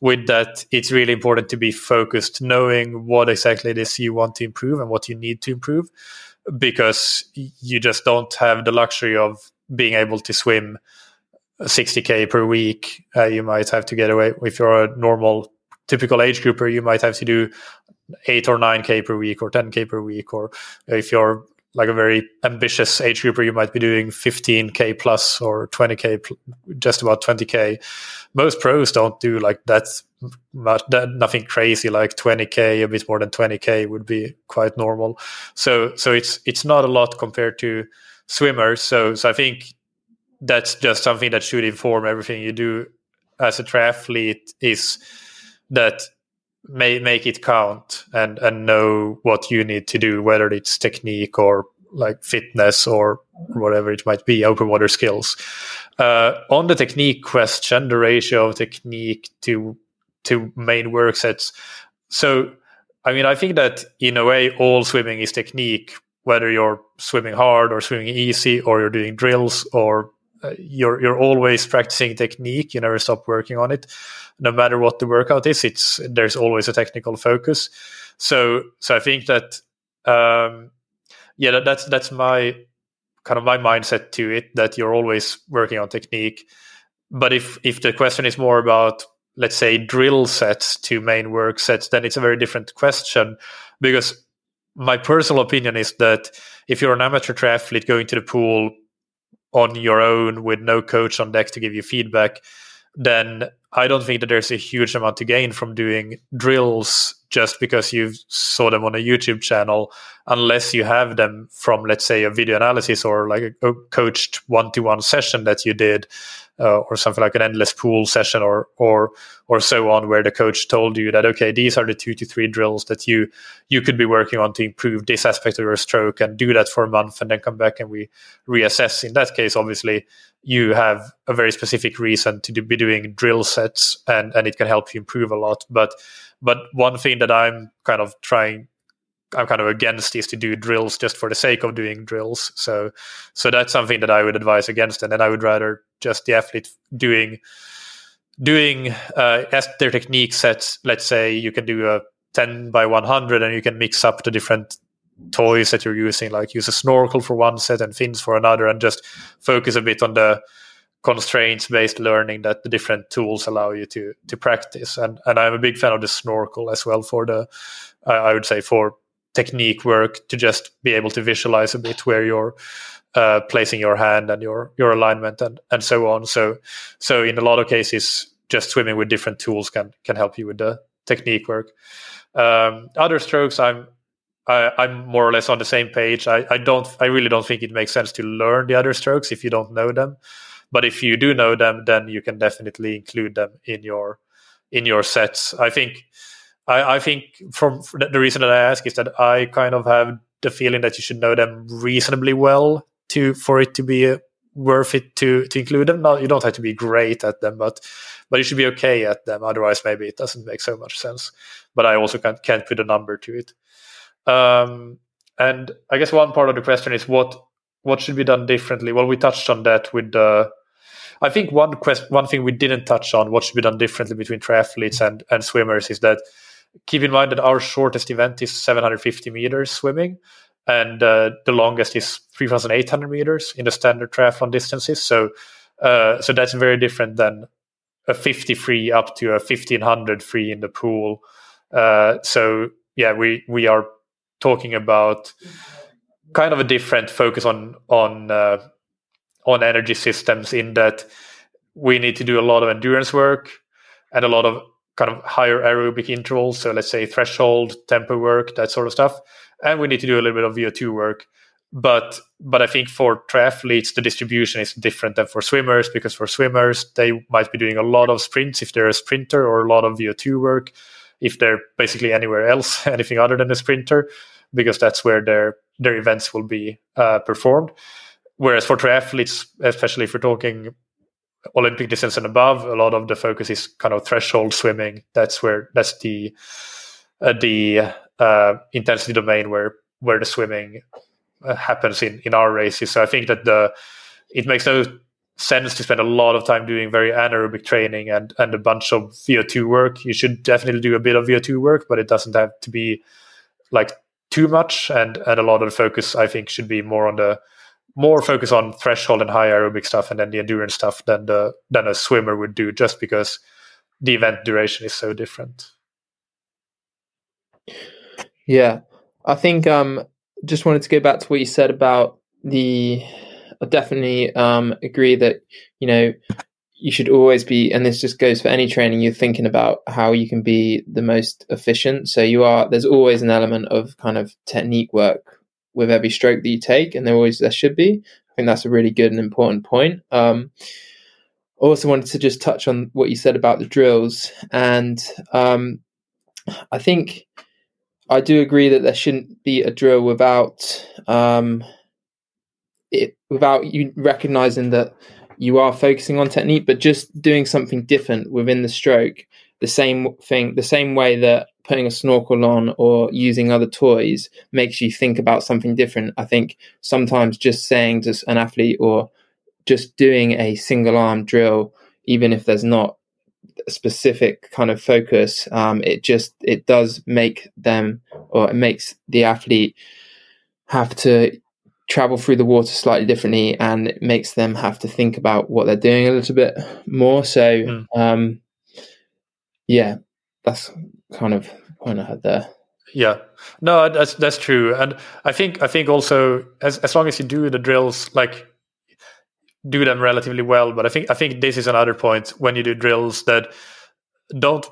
with that, it's really important to be focused, knowing what exactly it is you want to improve and what you need to improve, because you just don't have the luxury of being able to swim sixty K per week. Uh, you might have to get away, if you're a normal, typical age grouper, you might have to do eight or nine K per week or ten K per week. Or if you're like a very ambitious age grouper, you might be doing fifteen K plus or twenty K, just about twenty K. Most pros don't do like that much, that, nothing crazy, like twenty K, a bit more than twenty K would be quite normal. So, so it's, it's not a lot compared to swimmers. So, so I think that's just something that should inform everything you do as a triathlete, is that may make it count and, and know what you need to do, whether it's technique or like fitness or whatever it might be, open water skills. Uh, on the technique question, the ratio of technique to to main work sets. So, I mean, I think that in a way, all swimming is technique, whether you're swimming hard or swimming easy, or you're doing drills, or uh, you're you're always practicing technique. You never stop working on it, no matter what the workout is. It's there's always a technical focus. So so I think that um, yeah, that, that's that's my kind of my mindset to it. That you're always working on technique. But if if the question is more about, let's say, drill sets to main work sets, then it's a very different question, because my personal opinion is that if you're an amateur triathlete going to the pool on your own with no coach on deck to give you feedback, then I don't think that there's a huge amount to gain from doing drills just because you saw them on a YouTube channel, unless you have them from, let's say, a video analysis or like a coached one-to-one session that you did, uh, or something like an endless pool session or or or so on, where the coach told you that, okay, these are the two to three drills that you you could be working on to improve this aspect of your stroke, and do that for a month and then come back and we reassess. In that case, obviously, you have a very specific reason to do, be doing drill sets, and, and it can help you improve a lot. But but one thing that I'm kind of trying, I'm kind of against, is to do drills just for the sake of doing drills. So so that's something that I would advise against. And then I would rather just the athlete doing doing uh, as their technique sets. Let's say you can do a ten by one hundred, and you can mix up the different toys that you're using, like use a snorkel for one set and fins for another, and just focus a bit on the constraints-based learning that the different tools allow you to to practice. And and I'm a big fan of the snorkel as well for the, I, I would say, for technique work, to just be able to visualize a bit where you're uh, placing your hand and your your alignment and and so on. So so in a lot of cases, just swimming with different tools can can help you with the technique work. Um, other strokes, I'm I, I'm more or less on the same page. I, I don't I really don't think it makes sense to learn the other strokes if you don't know them. But if you do know them, then you can definitely include them in your in your sets. I think I, I think from the reason that I ask is that I kind of have the feeling that you should know them reasonably well to for it to be a, worth it to to include them. Now, you don't have to be great at them, but but you should be okay at them. Otherwise, maybe it doesn't make so much sense. But I also can't, can't put a number to it. Um, and I guess one part of the question is what what should be done differently? Well, we touched on that with the... I think one quest, one thing we didn't touch on, what should be done differently between triathletes and, and swimmers, is that keep in mind that our shortest event is seven hundred fifty meters swimming, and uh, the longest is three thousand eight hundred meters in the standard triathlon distances. So uh, so that's very different than a fifty free up to a fifteen hundred free in the pool. Uh, so, yeah, we, we are talking about kind of a different focus on on uh, on energy systems, in that we need to do a lot of endurance work and a lot of kind of higher aerobic intervals. So let's say threshold, tempo work, that sort of stuff. And we need to do a little bit of V O two work. But but I think for triathletes, the distribution is different than for swimmers, because for swimmers, they might be doing a lot of sprints if they're a sprinter, or a lot of V O two work if they're basically anywhere else, anything other than a sprinter, because that's where their, their events will be uh, performed. Whereas for triathletes, especially if we're talking Olympic distance and above, a lot of the focus is kind of threshold swimming. That's where that's the uh, the uh, intensity domain where where the swimming uh, happens in in our races. So I think that the it makes no sense to spend a lot of time doing very anaerobic training and and a bunch of V O two work. You should definitely do a bit of V O two work, but it doesn't have to be like too much. And and a lot of the focus, I think, should be more on the more focus on threshold and high aerobic stuff, and then the endurance stuff than the than a swimmer would do, just because the event duration is so different. Yeah, I think um, just wanted to go back to what you said about the. I definitely um, agree that you know you should always be, and this just goes for any training. You're thinking about how you can be the most efficient. So you are. There's always an element of kind of technique work with every stroke that you take, and there always there should be. I think that's a really good and important point. Um, also wanted to just touch on what you said about the drills, and um, I think I do agree that there shouldn't be a drill without um, it without you recognizing that you are focusing on technique, but just doing something different within the stroke. The same thing, the same way that putting a snorkel on or using other toys makes you think about something different. I think sometimes just saying to an athlete, or just doing a single arm drill, even if there's not a specific kind of focus, um, it just, it does make them, or it makes the athlete have to travel through the water slightly differently, and it makes them have to think about what they're doing a little bit more. So, mm. um, yeah, that's kind of the point I had there. Yeah, no, that's that's true, and I think I think also as as long as you do the drills, like do them relatively well. But I think I think this is another point when you do drills that don't.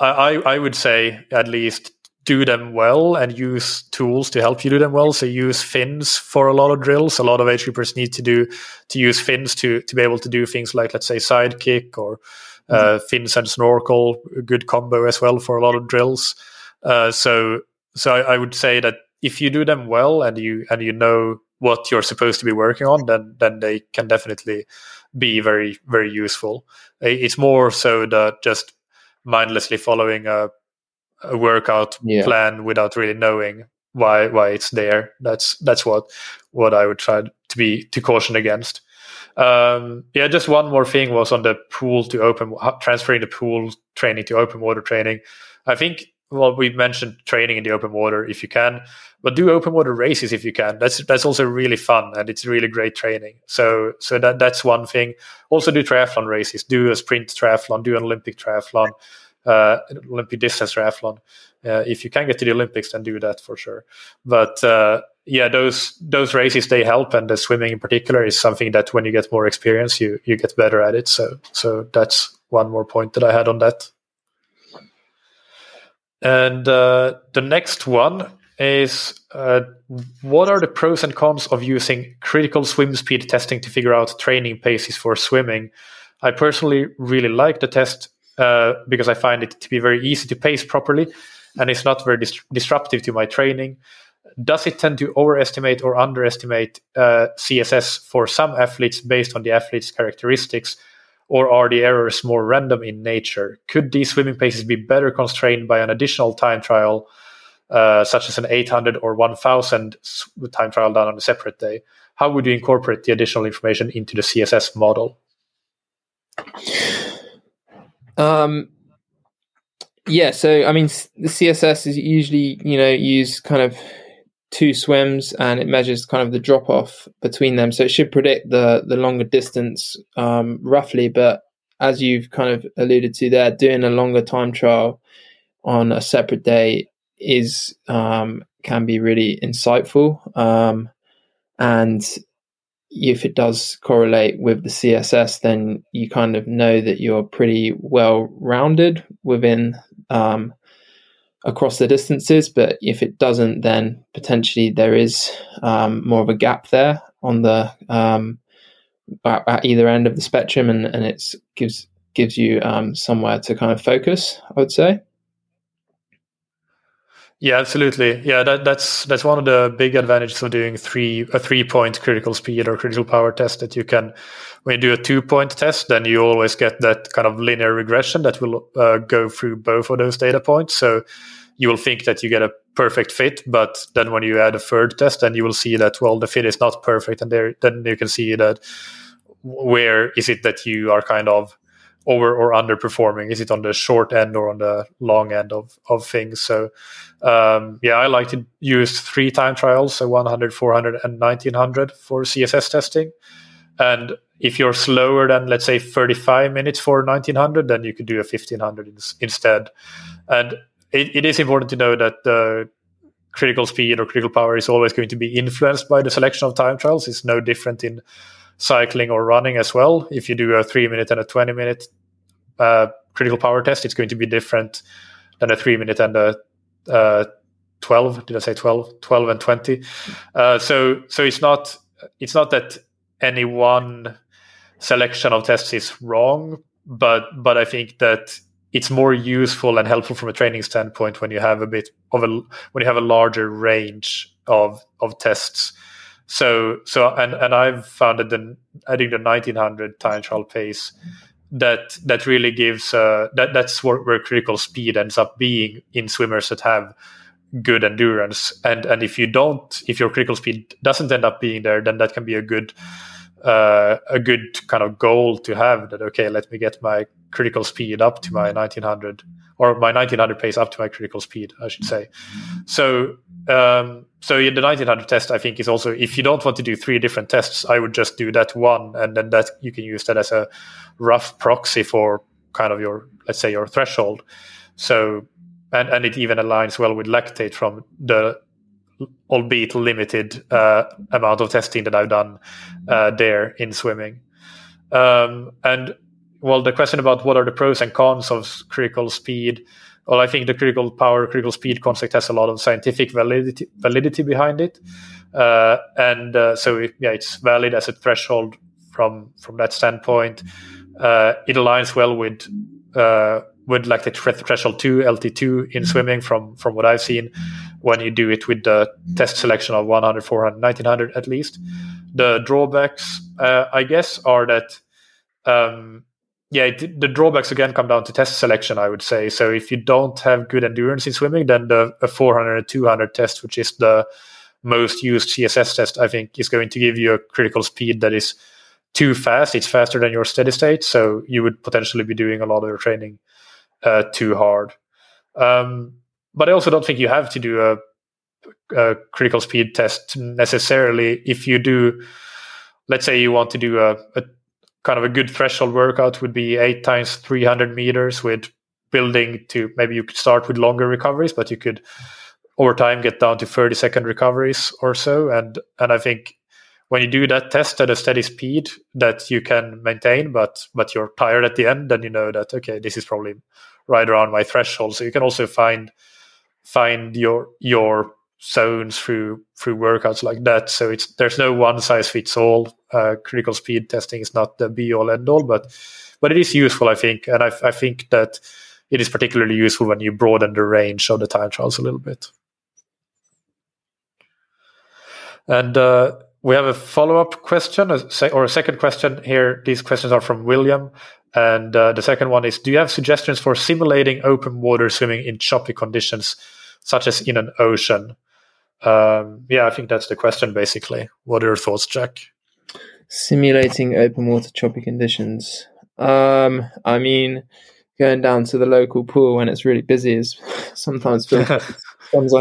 I I would say at least do them well and use tools to help you do them well. So use fins for a lot of drills. A lot of H P Rs need to do to use fins to to be able to do things like, let's say, side kick or. Uh, fins and snorkel, a good combo as well for a lot of drills. Uh, so, so I, I would say that if you do them well and you and you know what you're supposed to be working on, then then they can definitely be very very useful. It's more so that just mindlessly following a, a workout yeah. plan without really knowing why why it's there. That's that's what what I would try to be to caution against. Um, yeah, just one more thing was on the pool to open, transferring the pool training to open water training. I think, well, we mentioned training in the open water if you can, but do open water races if you can. That's that's also really fun, and it's really great training. So so that that's one thing. Also do triathlon races, do a sprint triathlon, do an Olympic triathlon, uh, Olympic distance triathlon. Uh, if you can get to the Olympics, then do that for sure. But, uh, yeah, those those races, they help, and the swimming in particular is something that when you get more experience, you you get better at it. So so that's one more point that I had on that. And uh, the next one is uh, what are the pros and cons of using critical swim speed testing to figure out training paces for swimming? I personally really like the test uh, because I find it to be very easy to pace properly, and it's not very dis- disruptive to my training. Does it tend to overestimate or underestimate uh, C S S for some athletes based on the athlete's characteristics, or are the errors more random in nature? Could these swimming paces be better constrained by an additional time trial, uh, such as an eight hundred or one thousand time trial done on a separate day? How would you incorporate the additional information into the C S S model? Um. Yeah, so I mean, the C S S is usually, you know, use kind of two swims, and it measures kind of the drop off between them. So it should predict the the longer distance um, roughly. But as you've kind of alluded to there, doing a longer time trial on a separate day is um, can be really insightful. Um, and if it does correlate with the C S S, then you kind of know that you're pretty well rounded within um, across the distances. But if it doesn't, then potentially there is um, more of a gap there on the um, at, at either end of the spectrum, and, and it gives gives you um, somewhere to kind of focus, I would say. Yeah, absolutely. Yeah, that, that's that's one of the big advantages of doing three a three-point critical speed or critical power test, that you can, when you do a two-point test, then you always get that kind of linear regression that will uh, go through both of those data points. So you will think that you get a perfect fit, but then when you add a third test, then you will see that, well, the fit is not perfect, and there then you can see that where is it that you are kind of over or underperforming? Is it on the short end or on the long end of, of things? So, um, yeah, I like to use three time trials, so one hundred, four hundred, and nineteen hundred for C S S testing. And if you're slower than, let's say, thirty-five minutes for nineteen hundred, then you could do a fifteen hundred in, instead. And it, it is important to know that the critical speed or critical power is always going to be influenced by the selection of time trials. It's no different in cycling or running as well. If you do a three minute and a twenty minute uh, critical power test, it's going to be different than a three minute and a uh, twelve. Did I say twelve? twelve and twenty. Uh, so so it's not it's not that any one selection of tests is wrong, but but I think that it's more useful and helpful from a training standpoint when you have a bit of a when you have a larger range of of tests. So, so, and, and I've found that the, I think the nineteen hundred time trial pace that, that really gives, uh, that, that's where, where critical speed ends up being in swimmers that have good endurance. And, and if you don't, if your critical speed doesn't end up being there, then that can be a good, uh, a good kind of goal to have, that, okay, let me get my critical speed up to my nineteen hundred, or my nineteen hundred pace up to my critical speed, I should say. So, um, so in the nineteen hundred test, I think, is also, if you don't want to do three different tests, I would just do that one, and then that you can use that as a rough proxy for kind of your, let's say, your threshold. So, and, and it even aligns well with lactate from the, albeit limited uh, amount of testing that I've done uh, there in swimming. Um, and well, the question about what are the pros and cons of critical speed. Well, I think the critical power, critical speed concept has a lot of scientific validity validity behind it, uh, and uh, so it, yeah, it's valid as a threshold from from that standpoint. Uh, it aligns well with uh, with like the tre- threshold two, L T two in swimming, from from what I've seen, when you do it with the test selection of one hundred, four hundred, nineteen hundred at least. The drawbacks, uh, I guess, are that. Um, Yeah, it, the drawbacks again come down to test selection, I would say. So if you don't have good endurance in swimming, then the a four hundred and two hundred test, which is the most used C S S test, I think, is going to give you a critical speed that is too fast. It's faster than your steady state, so you would potentially be doing a lot of your training uh, too hard. Um, but I also don't think you have to do a, a critical speed test necessarily. If you do, let's say you want to do a, a kind of a good threshold workout would be eight times three hundred meters, with building to, maybe you could start with longer recoveries, but you could over time get down to thirty second recoveries or so. And, and I think when you do that test at a steady speed that you can maintain, but, but you're tired at the end, then you know that, okay, this is probably right around my threshold. So you can also find, find your, your zones through through workouts like that. So it's there's no one size fits all. Uh, critical speed testing is not the be all end all, but but it is useful, I think, and I, I think that it is particularly useful when you broaden the range of the time trials a little bit. And uh, we have a follow-up question, a se- or a second question here. These questions are from William. And uh, the second one is, do you have suggestions for simulating open water swimming in choppy conditions, such as in an ocean? Um, yeah, I think that's the question, basically. What are your thoughts, Jack? Simulating open water choppy conditions. Um, I mean... Going down to the local pool when it's really busy is sometimes feels, sometimes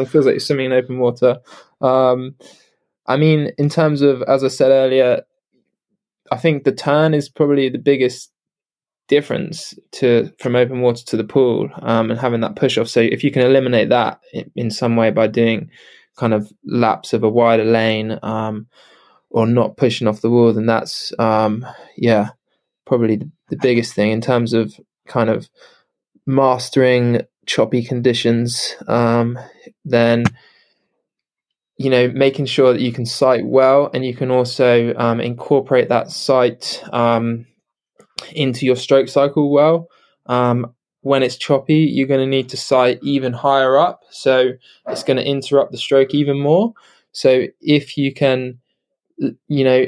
feels like you're swimming in open water. Um, I mean, in terms of, as I said earlier, I think the turn is probably the biggest difference to from open water to the pool, um, and having that push off. So if you can eliminate that in, in some way by doing kind of laps of a wider lane, um, or not pushing off the wall, then that's, um, yeah, probably the, the biggest thing in terms of kind of mastering choppy conditions. Um, then, you know, making sure that you can sight well, and you can also um, incorporate that sight um, into your stroke cycle well. Um, when it's choppy, you're going to need to sight even higher up, so it's going to interrupt the stroke even more. So if you can, you know,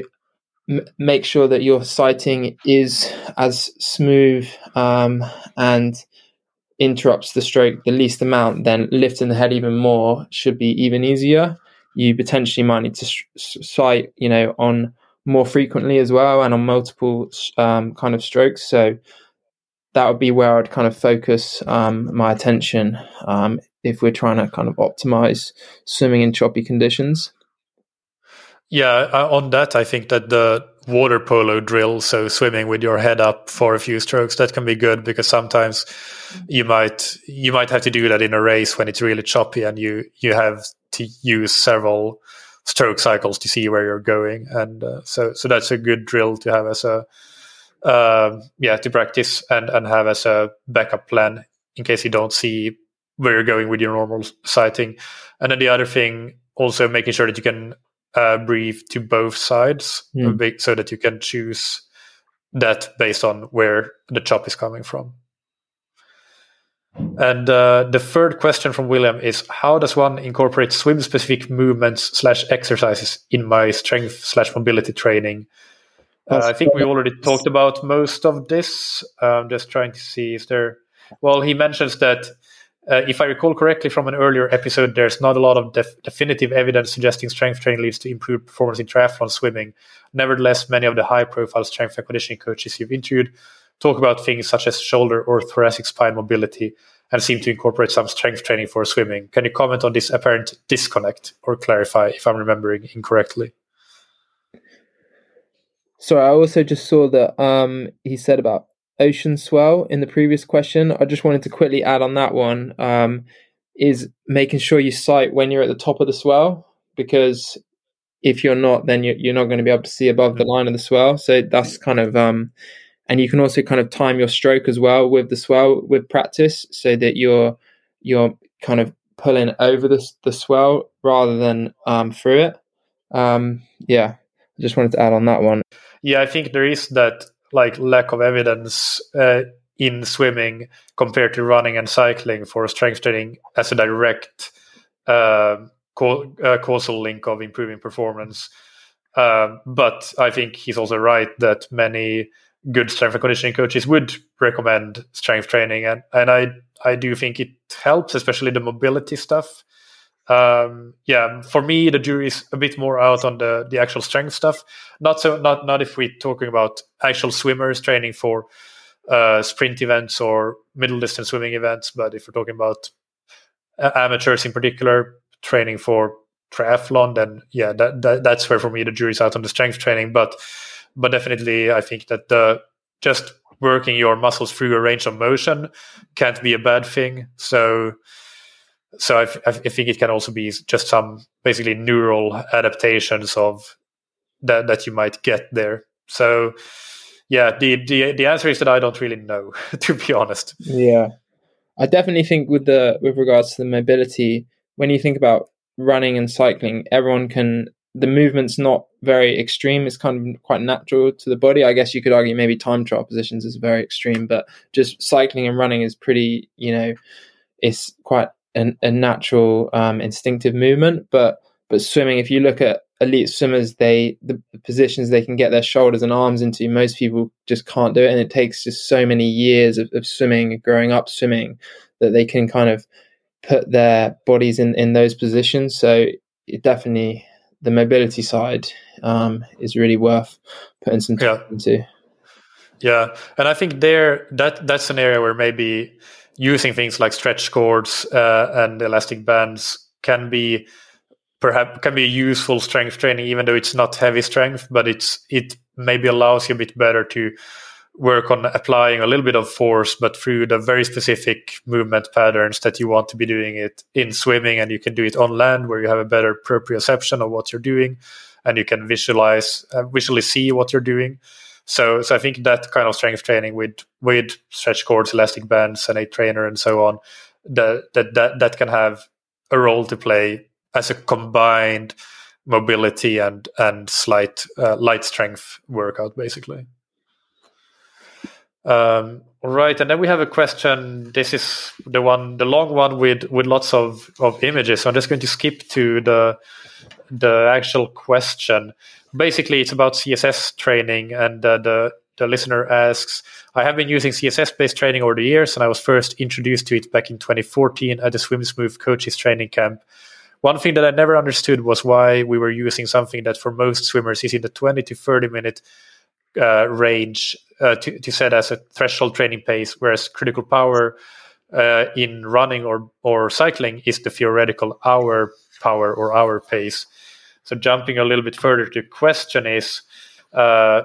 make sure that your sighting is as smooth um, and interrupts the stroke the least amount, then lifting the head even more should be even easier. You potentially might need to sh- sight, you know, on more frequently as well, and on multiple um, kind of strokes. So that would be where I'd kind of focus um, my attention um, if we're trying to kind of optimize swimming in choppy conditions. Yeah, on that, I think that the water polo drill, so swimming with your head up for a few strokes, that can be good, because sometimes you might you might have to do that in a race when it's really choppy, and you, you have to use several stroke cycles to see where you're going, and uh, so so that's a good drill to have as a uh, yeah to practice and and have as a backup plan in case you don't see where you're going with your normal sighting. And then the other thing, also making sure that you can Uh, breathe to both sides, mm. so that you can choose that based on where the chop is coming from. And uh, the third question from William is, how does one incorporate swim specific movements slash exercises in my strength slash mobility training? Uh, I think we already talked about most of this. I'm just trying to see if there... Well, he mentions that Uh, if I recall correctly from an earlier episode, there's not a lot of def- definitive evidence suggesting strength training leads to improved performance in triathlon swimming. Nevertheless, many of the high-profile strength and conditioning coaches you've interviewed talk about things such as shoulder or thoracic spine mobility and seem to incorporate some strength training for swimming. Can you comment on this apparent disconnect or clarify if I'm remembering incorrectly? Sorry, I also just saw that um, he said about ocean swell in the previous question. I just wanted to quickly add on that one, um, is making sure you sight when you're at the top of the swell, because if you're not, then you're, you're not going to be able to see above the line of the swell. So that's kind of, um, and you can also kind of time your stroke as well with the swell with practice, so that you're, you're kind of pulling over the, the swell rather than um, through it. Um, yeah, I just wanted to add on that one. Yeah, I think there is that like lack of evidence uh, in swimming compared to running and cycling for strength training as a direct uh, co- uh, causal link of improving performance. Um, but I think he's also right that many good strength and conditioning coaches would recommend strength training. And, and I, I do think it helps, especially the mobility stuff. Um, yeah, for me, the jury is a bit more out on the, the actual strength stuff. Not so, not not if we're talking about actual swimmers training for uh, sprint events or middle distance swimming events, but if we're talking about uh, amateurs in particular training for triathlon, then yeah, that, that that's where for me the jury is out on the strength training. But but definitely, I think that the just working your muscles through a range of motion can't be a bad thing. So. So I, I think it can also be just some basically neural adaptations of that that you might get there. So yeah, the the, the answer is that I don't really know, to be honest. Yeah, I definitely think with the with regards to the mobility, when you think about running and cycling, everyone can, the movement's not very extreme. It's kind of quite natural to the body. I guess you could argue maybe time trial positions is very extreme, but just cycling and running is pretty, you know, it's quite an, a natural um, instinctive movement. But but swimming, if you look at elite swimmers, they the positions they can get their shoulders and arms into, most people just can't do it. And it takes just so many years of, of swimming, growing up swimming, that they can kind of put their bodies in, in those positions. So it definitely, the mobility side um, is really worth putting some time yeah. into. Yeah. And I think there that that's an area where maybe using things like stretch cords uh, and elastic bands can be perhaps can be a useful strength training, even though it's not heavy strength, but it's it maybe allows you a bit better to work on applying a little bit of force, but through the very specific movement patterns that you want to be doing it in swimming. And you can do it on land where you have a better proprioception of what you're doing, and you can visualize, uh, visually see what you're doing. So, so I think that kind of strength training with with stretch cords, elastic bands, and a trainer, and so on, that that that that can have a role to play as a combined mobility and and slight uh, light strength workout, basically. Um, all right, and then we have a question. This is the one, the long one with with lots of of images. So I'm just going to skip to the the actual question. Basically, it's about C S S training, and uh, the the listener asks, I have been using C S S-based training over the years, and I was first introduced to it back in twenty fourteen at the Swim Smooth Coaches Training Camp. One thing that I never understood was why we were using something that for most swimmers is in the twenty to thirty minute uh, range uh, to, to set as a threshold training pace, whereas critical power uh, in running or, or cycling is the theoretical hour power or hour pace. So jumping a little bit further to the question is, uh,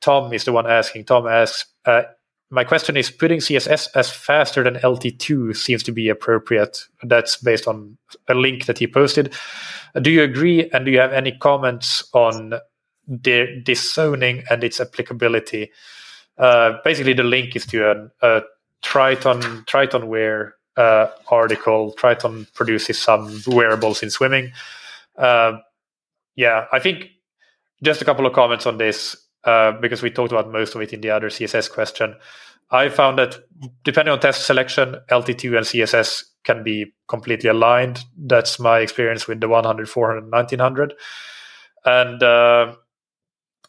Tom is the one asking. Tom asks, uh, my question is, putting C S S as faster than L T two seems to be appropriate. That's based on a link that he posted. Do you agree, and do you have any comments on the, this zoning and its applicability? Uh, basically, the link is to an, a Triton Tritonware uh, article. Triton produces some wearables in swimming. Uh, Yeah, I think just a couple of comments on this, uh, because we talked about most of it in the other C S S question. I found that depending on test selection, L T two and C S S can be completely aligned. That's my experience with the one hundred, four hundred, nineteen hundred. And, uh,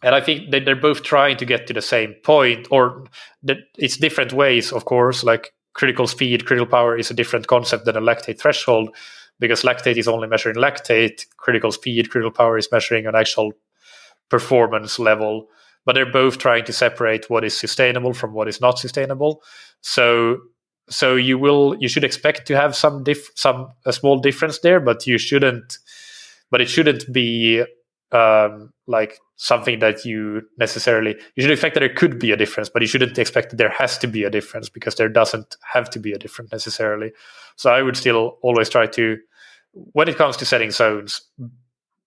and I think that they're both trying to get to the same point, or that it's different ways, of course. Like critical speed, critical power is a different concept than a lactate threshold, because lactate is only measuring lactate, critical speed, critical power is measuring an actual performance level. But they're both trying to separate what is sustainable from what is not sustainable. So, so you will you should expect to have some diff, some a small difference there, but you shouldn't. But it shouldn't be um, like something that you necessarily you should expect that there could be a difference, but you shouldn't expect that there has to be a difference, because there doesn't have to be a difference necessarily. So I would still always try to. When it comes to setting zones,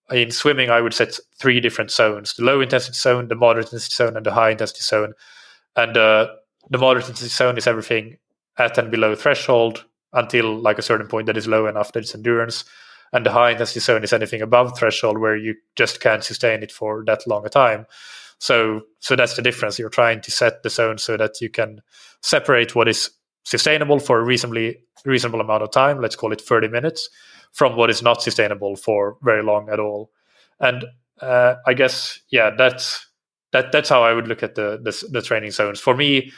in swimming, I would set three different zones: the low-intensity zone, the moderate-intensity zone, and the high-intensity zone. And uh, the moderate-intensity zone is everything at and below threshold until like a certain point that is low enough that it's endurance. And the high-intensity zone is anything above threshold where you just can't sustain it for that long a time. So, so that's the difference. You're trying to set the zone so that you can separate what is sustainable for a reasonably reasonable amount of time, let's call it thirty minutes, from what is not sustainable for very long at all. And uh, I guess, yeah, that's that. That's how I would look at the the, the training zones. For me,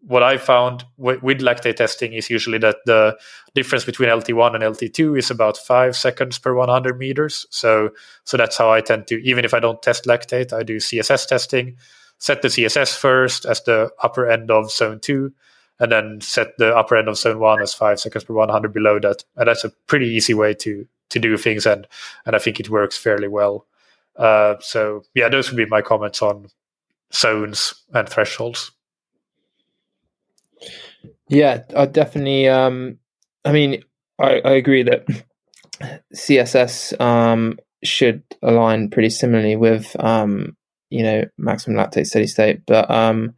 what I found w- with lactate testing is usually that the difference between L T one and L T two is about five seconds per one hundred meters. So, so that's how I tend to, even if I don't test lactate, I do C S S testing, set the C S S first as the upper end of zone two, and then set the upper end of zone one as five seconds per one hundred below that. And that's a pretty easy way to to do things, and and I think it works fairly well. Uh, so, yeah, those would be my comments on zones and thresholds. Yeah, I definitely... Um, I mean, I, I agree that C S S um, should align pretty similarly with, um, you know, maximum lactate steady state, but... Um,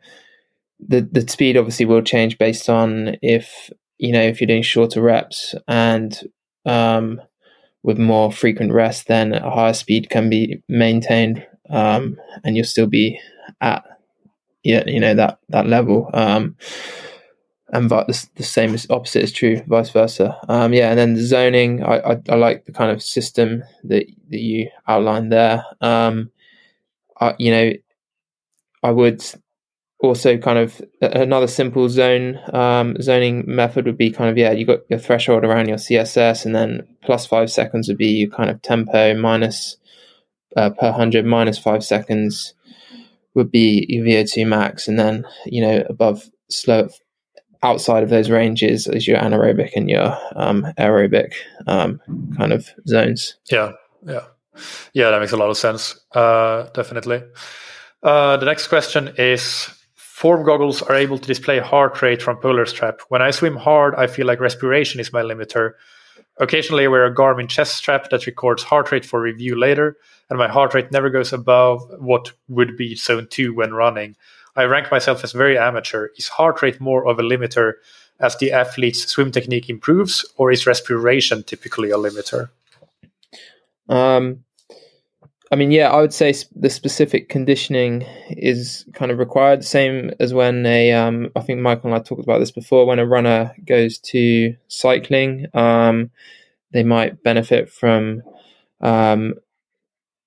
The, the speed obviously will change based on if, you know, if you're doing shorter reps and um, with more frequent rest, then a higher speed can be maintained, um, and you'll still be at, yeah, you know, that, that level. Um, and but the, the same is opposite is true, vice versa. Um, yeah. And then the zoning, I, I, I like the kind of system that, that you outlined there. Um, I, you know, I would also kind of another simple zone um, zoning method would be kind of, yeah, you got your threshold around your C S S, and then plus five seconds would be your kind of tempo, minus uh, per hundred, minus five seconds would be your V O two max. And then, you know, above slow outside of those ranges is your anaerobic and your um, aerobic um, kind of zones. Yeah. Yeah. Yeah. That makes a lot of sense. Uh, definitely. Uh, the next question is, Form goggles are able to display heart rate from Polar strap. When I swim hard, I feel like respiration is my limiter. Occasionally I wear a Garmin chest strap that records heart rate for review later, and my heart rate never goes above what would be zone two when running. I rank myself as very amateur. Is heart rate more of a limiter as the athlete's swim technique improves, or is respiration typically a limiter? Um. I mean, yeah, I would say sp- the specific conditioning is kind of required. Same as when a, um, I think Michael and I talked about this before, when a runner goes to cycling, um, they might benefit from, um,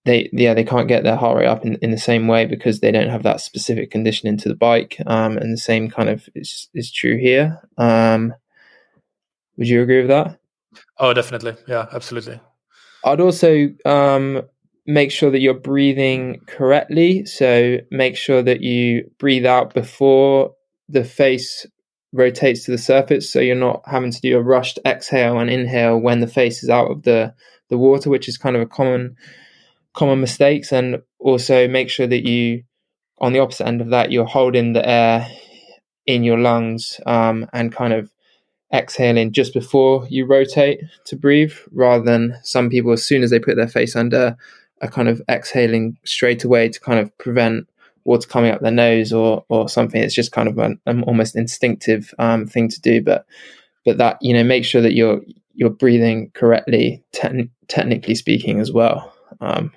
they, yeah, they can't get their heart rate up in, in the same way because they don't have that specific conditioning to the bike. Um, and the same kind of is, is true here. Um, would you agree with that? Oh, definitely. Yeah, absolutely. I'd also, um, make sure that you're breathing correctly. So make sure that you breathe out before the face rotates to the surface, so you're not having to do a rushed exhale and inhale when the face is out of the, the water, which is kind of a common common mistakes. And also make sure that you, on the opposite end of that, you're holding the air in your lungs um, and kind of exhaling just before you rotate to breathe, rather than some people, as soon as they put their face under, are kind of exhaling straight away to kind of prevent water coming up their nose or or something. It's just kind of an, an almost instinctive um, thing to do. But but that, you know, make sure that you're you're breathing correctly, te- technically speaking as well. Um,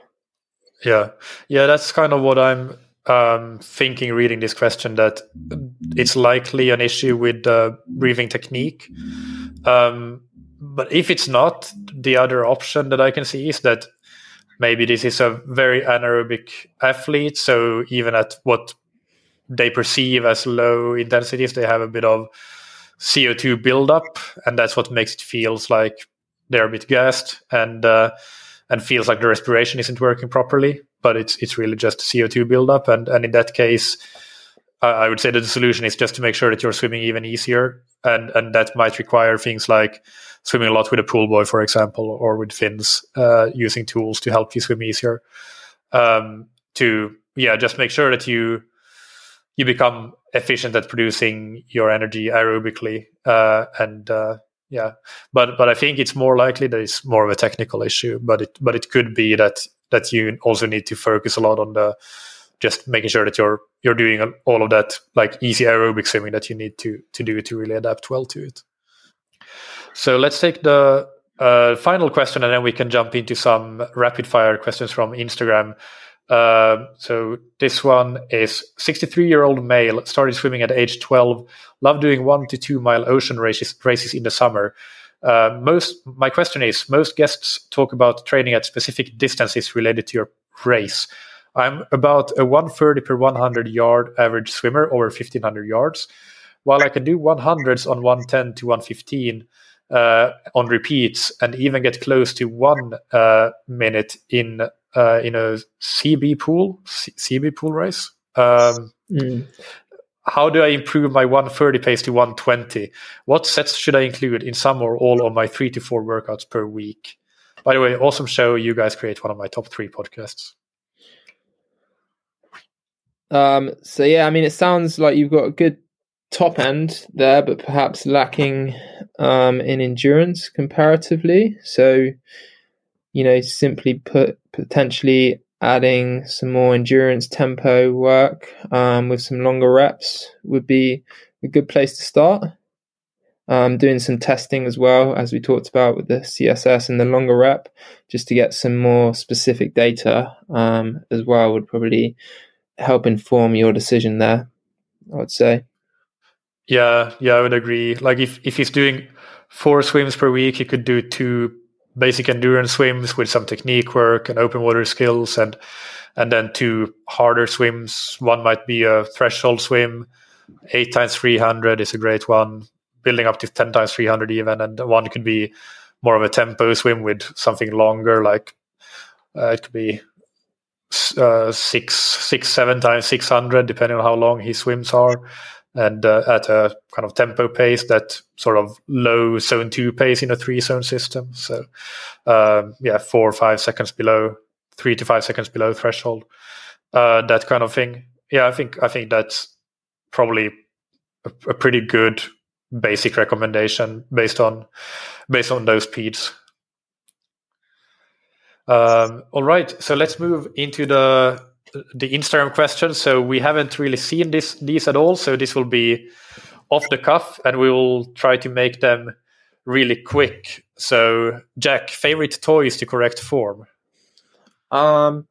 yeah, yeah, that's kind of what I'm um, thinking reading this question, that it's likely an issue with uh, breathing technique. Um, but if it's not, the other option that I can see is that maybe this is a very anaerobic athlete, so even at what they perceive as low intensities, they have a bit of C O two buildup, and that's what makes it feels like they're a bit gassed and uh, and feels like the respiration isn't working properly. But it's it's really just C O two buildup, and and in that case, uh, I would say that the solution is just to make sure that you're swimming even easier, and and that might require things like swimming a lot with a pool buoy, for example, or with fins, uh, using tools to help you swim easier. Um, to yeah, just make sure that you you become efficient at producing your energy aerobically, uh, and uh, yeah. But but I think it's more likely that it's more of a technical issue. But it but it could be that that you also need to focus a lot on the just making sure that you're you're doing all of that like easy aerobic swimming that you need to to do to really adapt well to it. So let's take the uh, final question, and then we can jump into some rapid-fire questions from Instagram. Uh, so this one is, sixty-three-year-old male, started swimming at age twelve, love doing one to two-mile ocean races, races in the summer. Uh, most my question is, most guests talk about training at specific distances related to your race. I'm about a one thirty per one hundred yard average swimmer over fifteen hundred yards. While I can do one hundreds on one ten to one fifteen, Uh, on repeats, and even get close to one uh, minute in uh, in a C B pool, C- CB pool race. Um, mm. How do I improve my one thirty pace to one twenty? What sets should I include in some or all of my three to four workouts per week? By the way, awesome show. You guys create one of my top three podcasts. Um, so yeah, I mean, it sounds like you've got a good top end there, but perhaps lacking um, in endurance comparatively. So, you know, simply put, potentially adding some more endurance tempo work um, with some longer reps would be a good place to start. Um, doing some testing as well, as we talked about with the C S S and the longer rep, just to get some more specific data um, as well would probably help inform your decision there, I would say. Yeah, yeah, I would agree. Like if, if he's doing four swims per week, he could do two basic endurance swims with some technique work and open water skills, and and then two harder swims. One might be a threshold swim. eight times three hundred is a great one, building up to ten times three hundred even. And one could be more of a tempo swim with something longer, like uh, it could be uh, six, six, seven times six hundred, depending on how long his swims are. And uh, at a kind of tempo pace, that sort of low zone two pace in a three zone system. So uh, yeah, four or five seconds below, three to five seconds below threshold, uh, that kind of thing. Yeah, I think I think that's probably a, a pretty good basic recommendation based on based on those P E Ds. Um, all right, so let's move into the. the Instagram question. So we haven't really seen this these at all, so this will be off the cuff and we will try to make them really quick. So Jack, favorite toys to correct form? um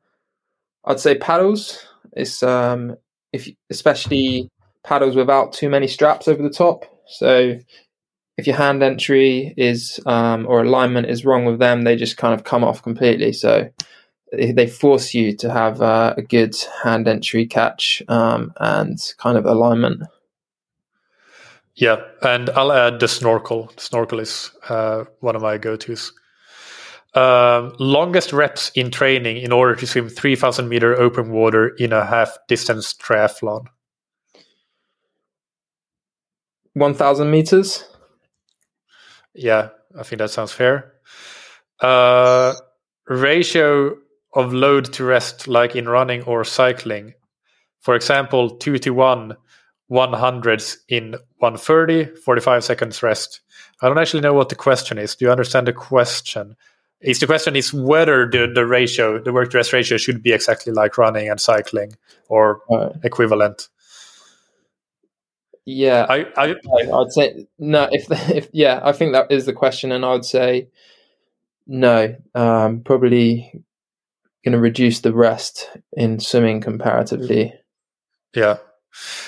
I'd say paddles. It's um if especially paddles without too many straps over the top. So if your hand entry is um or alignment is wrong with them, they just kind of come off completely. So they force you to have uh, a good hand entry catch um, and kind of alignment. Yeah, and I'll add the snorkel. The snorkel is uh, one of my go-tos. Um, longest reps in training in order to swim three thousand meter open water in a half-distance triathlon? one thousand meters? Yeah, I think that sounds fair. Uh, ratio of load to rest, like in running or cycling, for example, two to one, one hundredths in one thirty, forty-five seconds rest. I don't actually know what the question is. Do you understand the question? Is the question is whether the, the ratio, the work to rest ratio, should be exactly like running and cycling or uh, equivalent? Yeah, I, I I'd say no. If the, if yeah, I think that is the question, and I would say no. Um, probably going to reduce the rest in swimming comparatively. Yeah,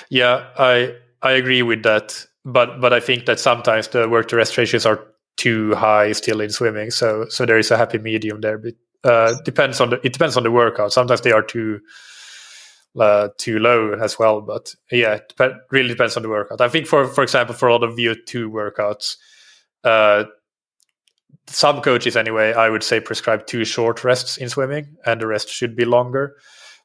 yeah, I I agree with that, but but I think that sometimes the work to rest ratios are too high still in swimming. So so there is a happy medium there. But uh, depends on the it depends on the workout. Sometimes they are too uh, too low as well. But yeah, it dep- really depends on the workout. I think for for example for a lot of V O two workouts, uh, some coaches anyway, I would say prescribe two short rests in swimming and the rest should be longer.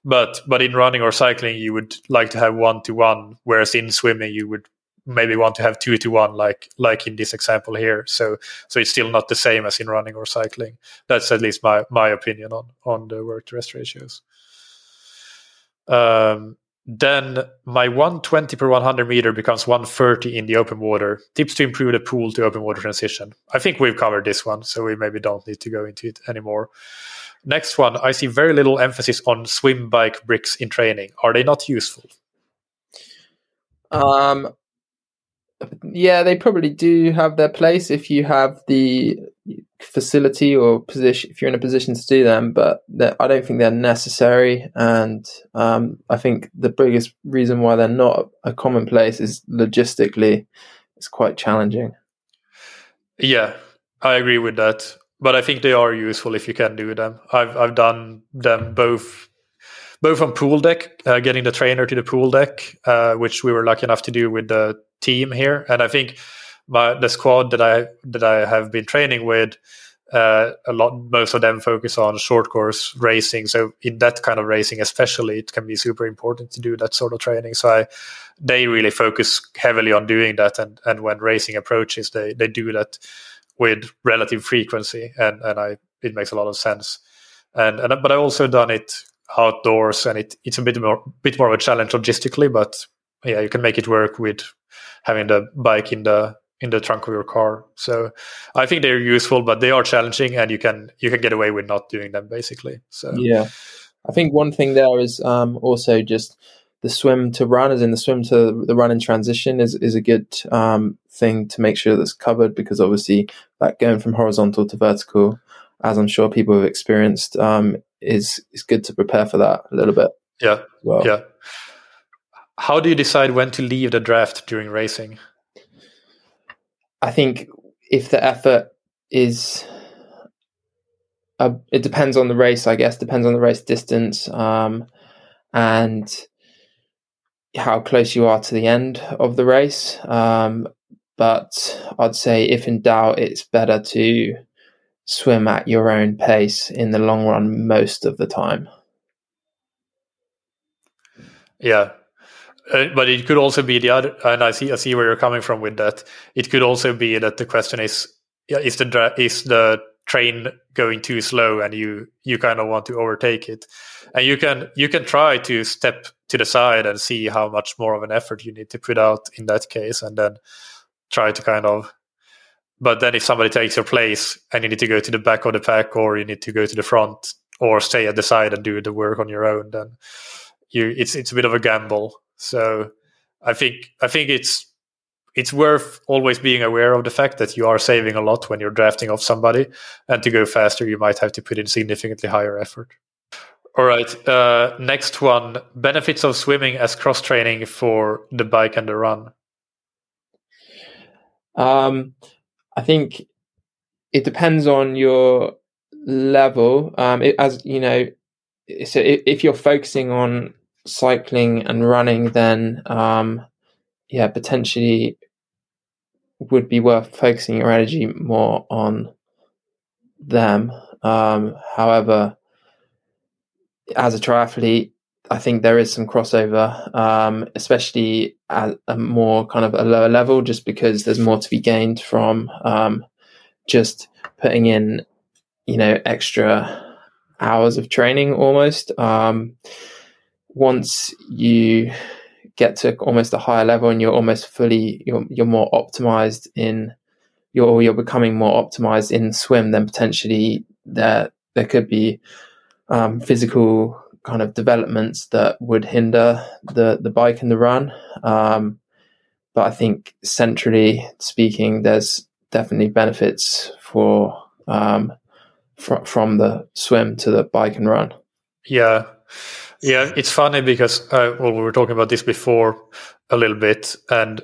But but in running or cycling, you would like to have one to one, whereas in swimming, you would maybe want to have two to one, like like in this example here. So so it's still not the same as in running or cycling. That's at least my, my opinion on, on the work to rest ratios. Um, then my one twenty per one hundred meter becomes one thirty in the open water. Tips to improve the pool to open water transition. I think we've covered this one, so we maybe don't need to go into it anymore. Next one, I see very little emphasis on swim bike bricks in training. Are they not useful? Um, yeah, they probably do have their place if you have the facility or position, if you're in a position to do them, but I don't think they're necessary. And um, I think the biggest reason why they're not a commonplace is logistically it's quite challenging. Yeah, I agree with that, but I think they are useful if you can do them. I've I've done them both both on pool deck, uh, getting the trainer to the pool deck, uh, which we were lucky enough to do with the team here, and I think My, the squad that I that I have been training with, uh, a lot, most of them focus on short course racing. So in that kind of racing, especially, it can be super important to do that sort of training. So I, they really focus heavily on doing that, and, and when racing approaches, they, they do that with relative frequency, and, and I it makes a lot of sense. And and but I also done it outdoors, and it, it's a bit more bit more of a challenge logistically, but yeah, you can make it work with having the bike in the in the trunk of your car. So I think they're useful, but they are challenging, and you can you can get away with not doing them basically. So yeah, I think one thing there is um also just the swim to run, as in the swim to the run in transition, is, is a good um, thing to make sure that's covered, because obviously that going from horizontal to vertical, as I'm sure people have experienced, um, is is good to prepare for that a little bit. Yeah. Well. Yeah. How do you decide when to leave the draft during racing? I think if the effort is, uh, it depends on the race, I guess, depends on the race distance, um, and how close you are to the end of the race. Um, but I'd say if in doubt, it's better to swim at your own pace in the long run most of the time. Yeah. Uh, but it could also be the other, and I see I see where you're coming from with that. It could also be that the question is, is the dra- is the train going too slow, and you you kind of want to overtake it, and you can you can try to step to the side and see how much more of an effort you need to put out in that case, and then try to kind of. But then if somebody takes your place and you need to go to the back of the pack, or you need to go to the front, or stay at the side and do the work on your own, then you it's it's a bit of a gamble. So I think I think it's it's worth always being aware of the fact that you are saving a lot when you're drafting off somebody, and to go faster, you might have to put in significantly higher effort. All right, uh, next one, benefits of swimming as cross-training for the bike and the run. Um, I think it depends on your level. Um, it, as you know, so if you're focusing on cycling and running, then um yeah potentially would be worth focusing your energy more on them. Um however, as a triathlete, I think there is some crossover, um especially at a more kind of a lower level, just because there's more to be gained from um just putting in, you know, extra hours of training almost. um Once you get to almost a higher level and you're almost fully, you're you're more optimized in, you're you're becoming more optimized in swim, then potentially there there could be um, physical kind of developments that would hinder the the bike and the run. Um, but I think centrally speaking, there's definitely benefits for um, fr- from the swim to the bike and run. Yeah. Yeah, it's funny because uh, well, we were talking about this before a little bit, and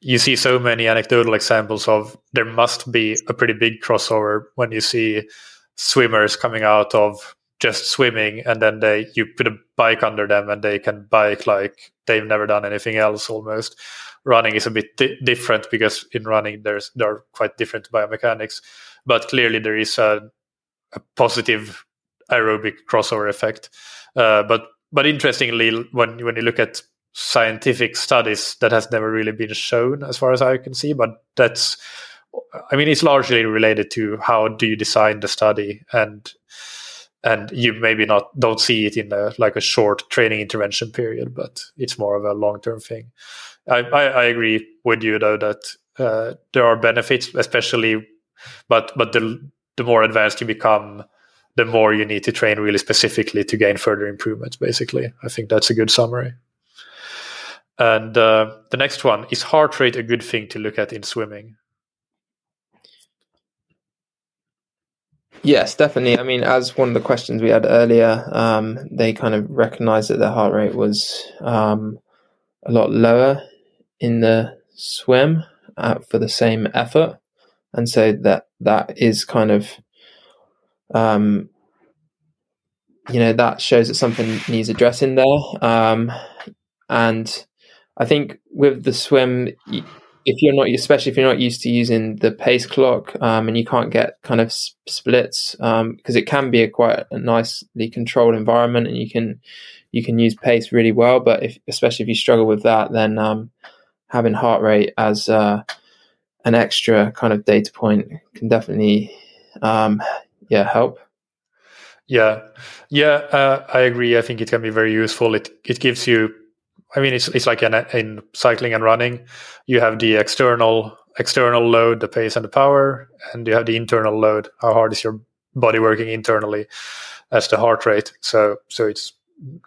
you see so many anecdotal examples of there must be a pretty big crossover when you see swimmers coming out of just swimming, and then they you put a bike under them and they can bike like they've never done anything else almost. Running is a bit di- different because in running there's there are quite different biomechanics, but clearly there is a, a positive aerobic crossover effect. Uh, but but interestingly, when when you look at scientific studies, that has never really been shown as far as I can see. But that's, I mean, it's largely related to how do you design the study, and and you maybe not don't see it in a, like a short training intervention period, but it's more of a long term thing. I, I I agree with you though that uh, there are benefits, especially, but but the the more advanced you become, the more you need to train really specifically to gain further improvements, basically. I think that's a good summary. And uh, the next one, is heart rate a good thing to look at in swimming? Yes, definitely. I mean, as one of the questions we had earlier, um, they kind of recognized that their heart rate was um, a lot lower in the swim uh, for the same effort. And so that that is kind of... Um, you know, that shows that something needs addressing there. Um, and I think with the swim, if you're not, especially if you're not used to using the pace clock, um, and you can't get kind of sp- splits, um, because it can be a quite a nicely controlled environment, and you can, you can use pace really well. But if, especially if you struggle with that, then, um, having heart rate as, uh, an extra kind of data point can definitely, um, Yeah, help. Yeah, yeah, uh, I agree. I think it can be very useful. It it gives you, I mean, it's it's like in, in cycling and running, you have the external external load, the pace and the power, and you have the internal load, how hard is your body working internally, as the heart rate. So so it's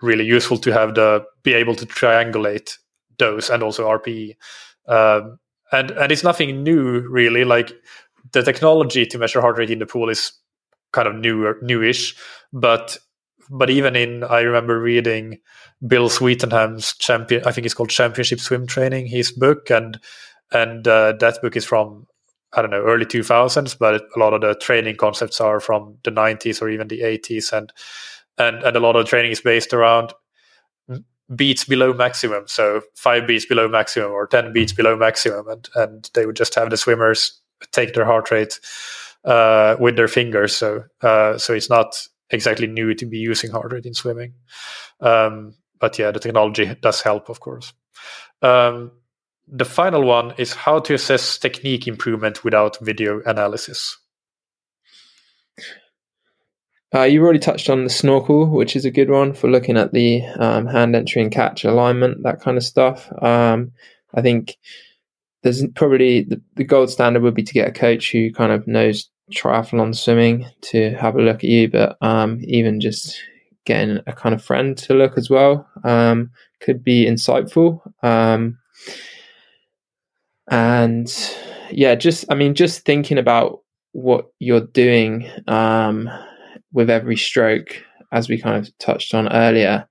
really useful to have the be able to triangulate those and also R P E. Um, and and it's nothing new, really. Like the technology to measure heart rate in the pool is kind of newer, newish, but but even in, I remember reading Bill Sweetenham's champion, I think it's called Championship Swim Training, his book, and and uh, that book is from, I don't know, early two thousands, but a lot of the training concepts are from the nineties or even the eighties, and and and a lot of training is based around beats below maximum, so five beats below maximum or ten beats below maximum, and and they would just have the swimmers take their heart rate uh, with their fingers. So uh, so it's not exactly new to be using heart rate in swimming, um, but yeah, the technology does help, of course. Um, the final one is how to assess technique improvement without video analysis. Uh, you already touched on the snorkel, which is a good one for looking at the um, hand entry and catch alignment, that kind of stuff. Um, I think there's probably the, the gold standard would be to get a coach who kind of knows triathlon swimming to have a look at you, but um, even just getting a kind of friend to look as well um, could be insightful. Um, and yeah, just, I mean, just thinking about what you're doing um with every stroke, as we kind of touched on earlier,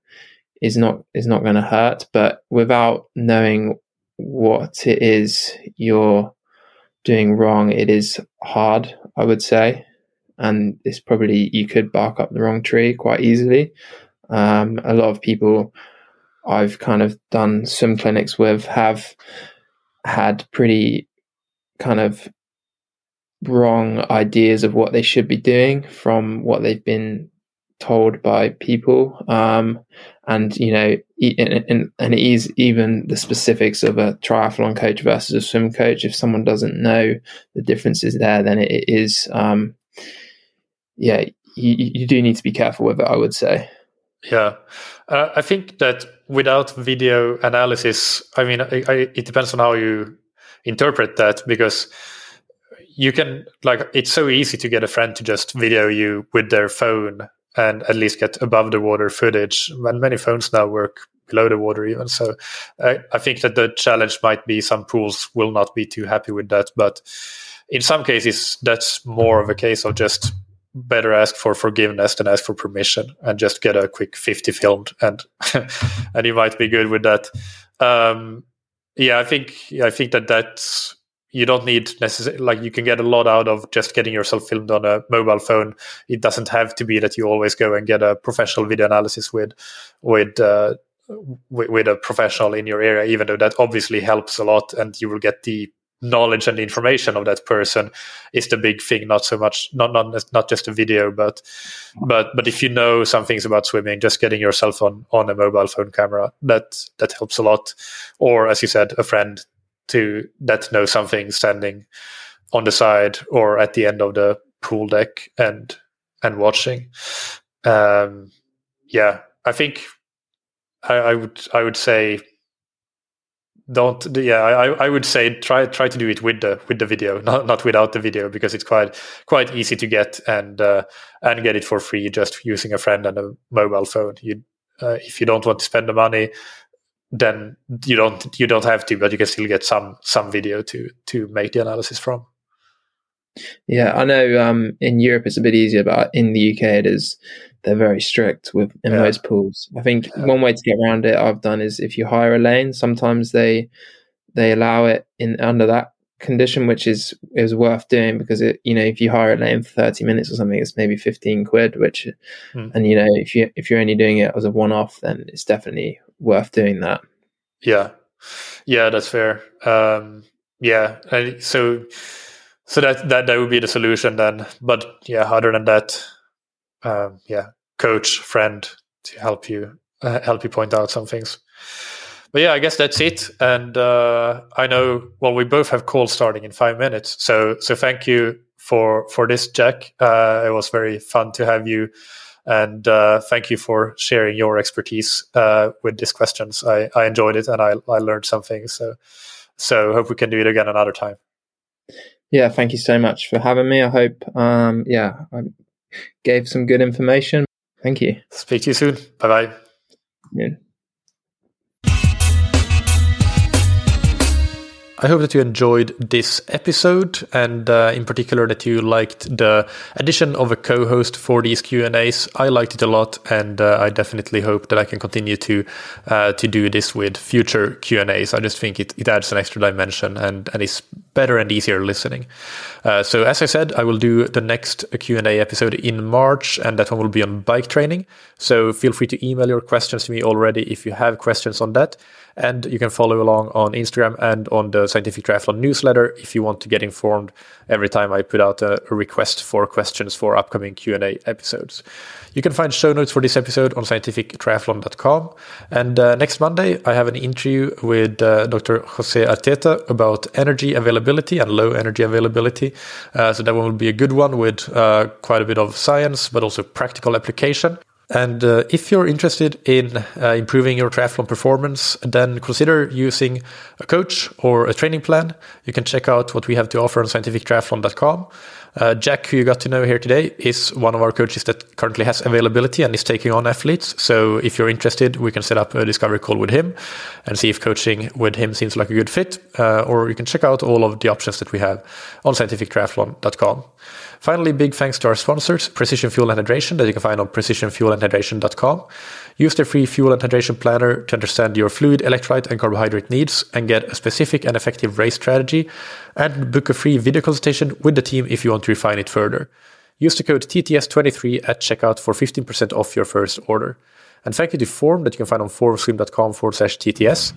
is not is not going to hurt. But without knowing what it is you're doing wrong, it is hard, I would say. And it's probably, you could bark up the wrong tree quite easily. Um, a lot of people I've kind of done swim clinics with have had pretty kind of wrong ideas of what they should be doing from what they've been told by people, um and you know and it is even the specifics of a triathlon coach versus a swim coach. If someone doesn't know the differences there, then it is um yeah you, you do need to be careful with it, I would say. Yeah, uh, I think that without video analysis, I mean I, I, it depends on how you interpret that, because you can, like, it's so easy to get a friend to just video you with their phone and at least get above the water footage. And many phones now work below the water even. So I, I think that the challenge might be some pools will not be too happy with that. But in some cases, that's more of a case of just better ask for forgiveness than ask for permission and just get a quick fifty filmed, and and you might be good with that. Um, yeah, I think I think that that's... You don't need necessarily, like, you can get a lot out of just getting yourself filmed on a mobile phone. It doesn't have to be that you always go and get a professional video analysis with, with, uh, with, with a professional in your area, even though that obviously helps a lot, and you will get the knowledge and the information of that person is the big thing. Not so much, not, not, not just a video, but, but, but if you know some things about swimming, just getting yourself on, on a mobile phone camera, that, that helps a lot. Or, as you said, a friend to that know something standing on the side or at the end of the pool deck and and watching. Um, yeah, I think I, I would I would say don't. Yeah, I, I would say try try to do it with the with the video, not not without the video, because it's quite quite easy to get and uh, and get it for free just using a friend and a mobile phone. You uh, if you don't want to spend the money, then you don't you don't have to, but you can still get some some video to to make the analysis from. Yeah, I know um, in Europe it's a bit easier, but in the U K it is they're very strict with in yeah. most pools. I think yeah. one way to get around it I've done is if you hire a lane, sometimes they they allow it in under that condition, which is is worth doing, because it you know if you hire a lane for thirty minutes or something, it's maybe fifteen quid, which mm. and you know if you if you're only doing it as a one off, then it's definitely worth doing that. Yeah, yeah, that's fair. Um, yeah, and so so that that that would be the solution then. But yeah, other than that, um, yeah, coach, friend to help you uh, help you point out some things. But yeah, I guess that's it. And uh, I know, well, we both have calls starting in five minutes. So so thank you for for this, Jack. Uh, it was very fun to have you. And uh, thank you for sharing your expertise uh, with these questions. I, I enjoyed it and I, I learned something. So so hope we can do it again another time. Yeah, thank you so much for having me. I hope, um, yeah, I gave some good information. Thank you. Speak to you soon. Bye-bye. Yeah. I hope that you enjoyed this episode, and uh, in particular that you liked the addition of a co-host for these Q and A's. I liked it a lot, and uh, I definitely hope that I can continue to uh, to do this with future Q and A's. I just think it, it adds an extra dimension and, and is better and easier listening. Uh, so as I said, I will do the next Q and A episode in March, and that one will be on bike training. So feel free to email your questions to me already if you have questions on that. And you can follow along on Instagram and on the Scientific Triathlon newsletter if you want to get informed every time I put out a request for questions for upcoming Q and A episodes. You can find show notes for this episode on scientific triathlon dot com. And uh, next Monday, I have an interview with uh, Doctor Jose Arteta about energy availability and low energy availability. Uh, so that one will be a good one with uh, quite a bit of science, but also practical application. And uh, if you're interested in uh, improving your triathlon performance, then consider using a coach or a training plan. You can check out what we have to offer on scientific triathlon dot com. Uh, Jack, who you got to know here today, is one of our coaches that currently has availability and is taking on athletes. So if you're interested, we can set up a discovery call with him and see if coaching with him seems like a good fit. Uh, or you can check out all of the options that we have on scientific triathlon dot com. Finally, big thanks to our sponsors, Precision Fuel and Hydration, that you can find on precision fuel and hydration dot com. Use their free fuel and hydration planner to understand your fluid, electrolyte, and carbohydrate needs and get a specific and effective race strategy, and book a free video consultation with the team if you want to refine it further. Use the code T T S twenty-three at checkout for fifteen percent off your first order. And thank you to Form that you can find on formswim dot com forward slash T T S.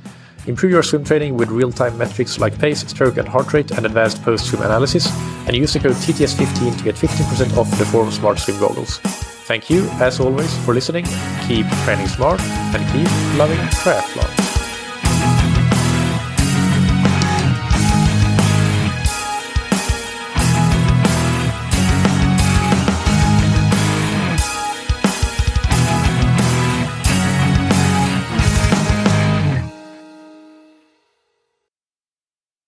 Improve your swim training with real-time metrics like pace, stroke, and heart rate, and advanced post-swim analysis. And use the code T T S fifteen to get fifteen percent off the Form Smart Swim goggles. Thank you, as always, for listening. Keep training smart and keep loving triathlon.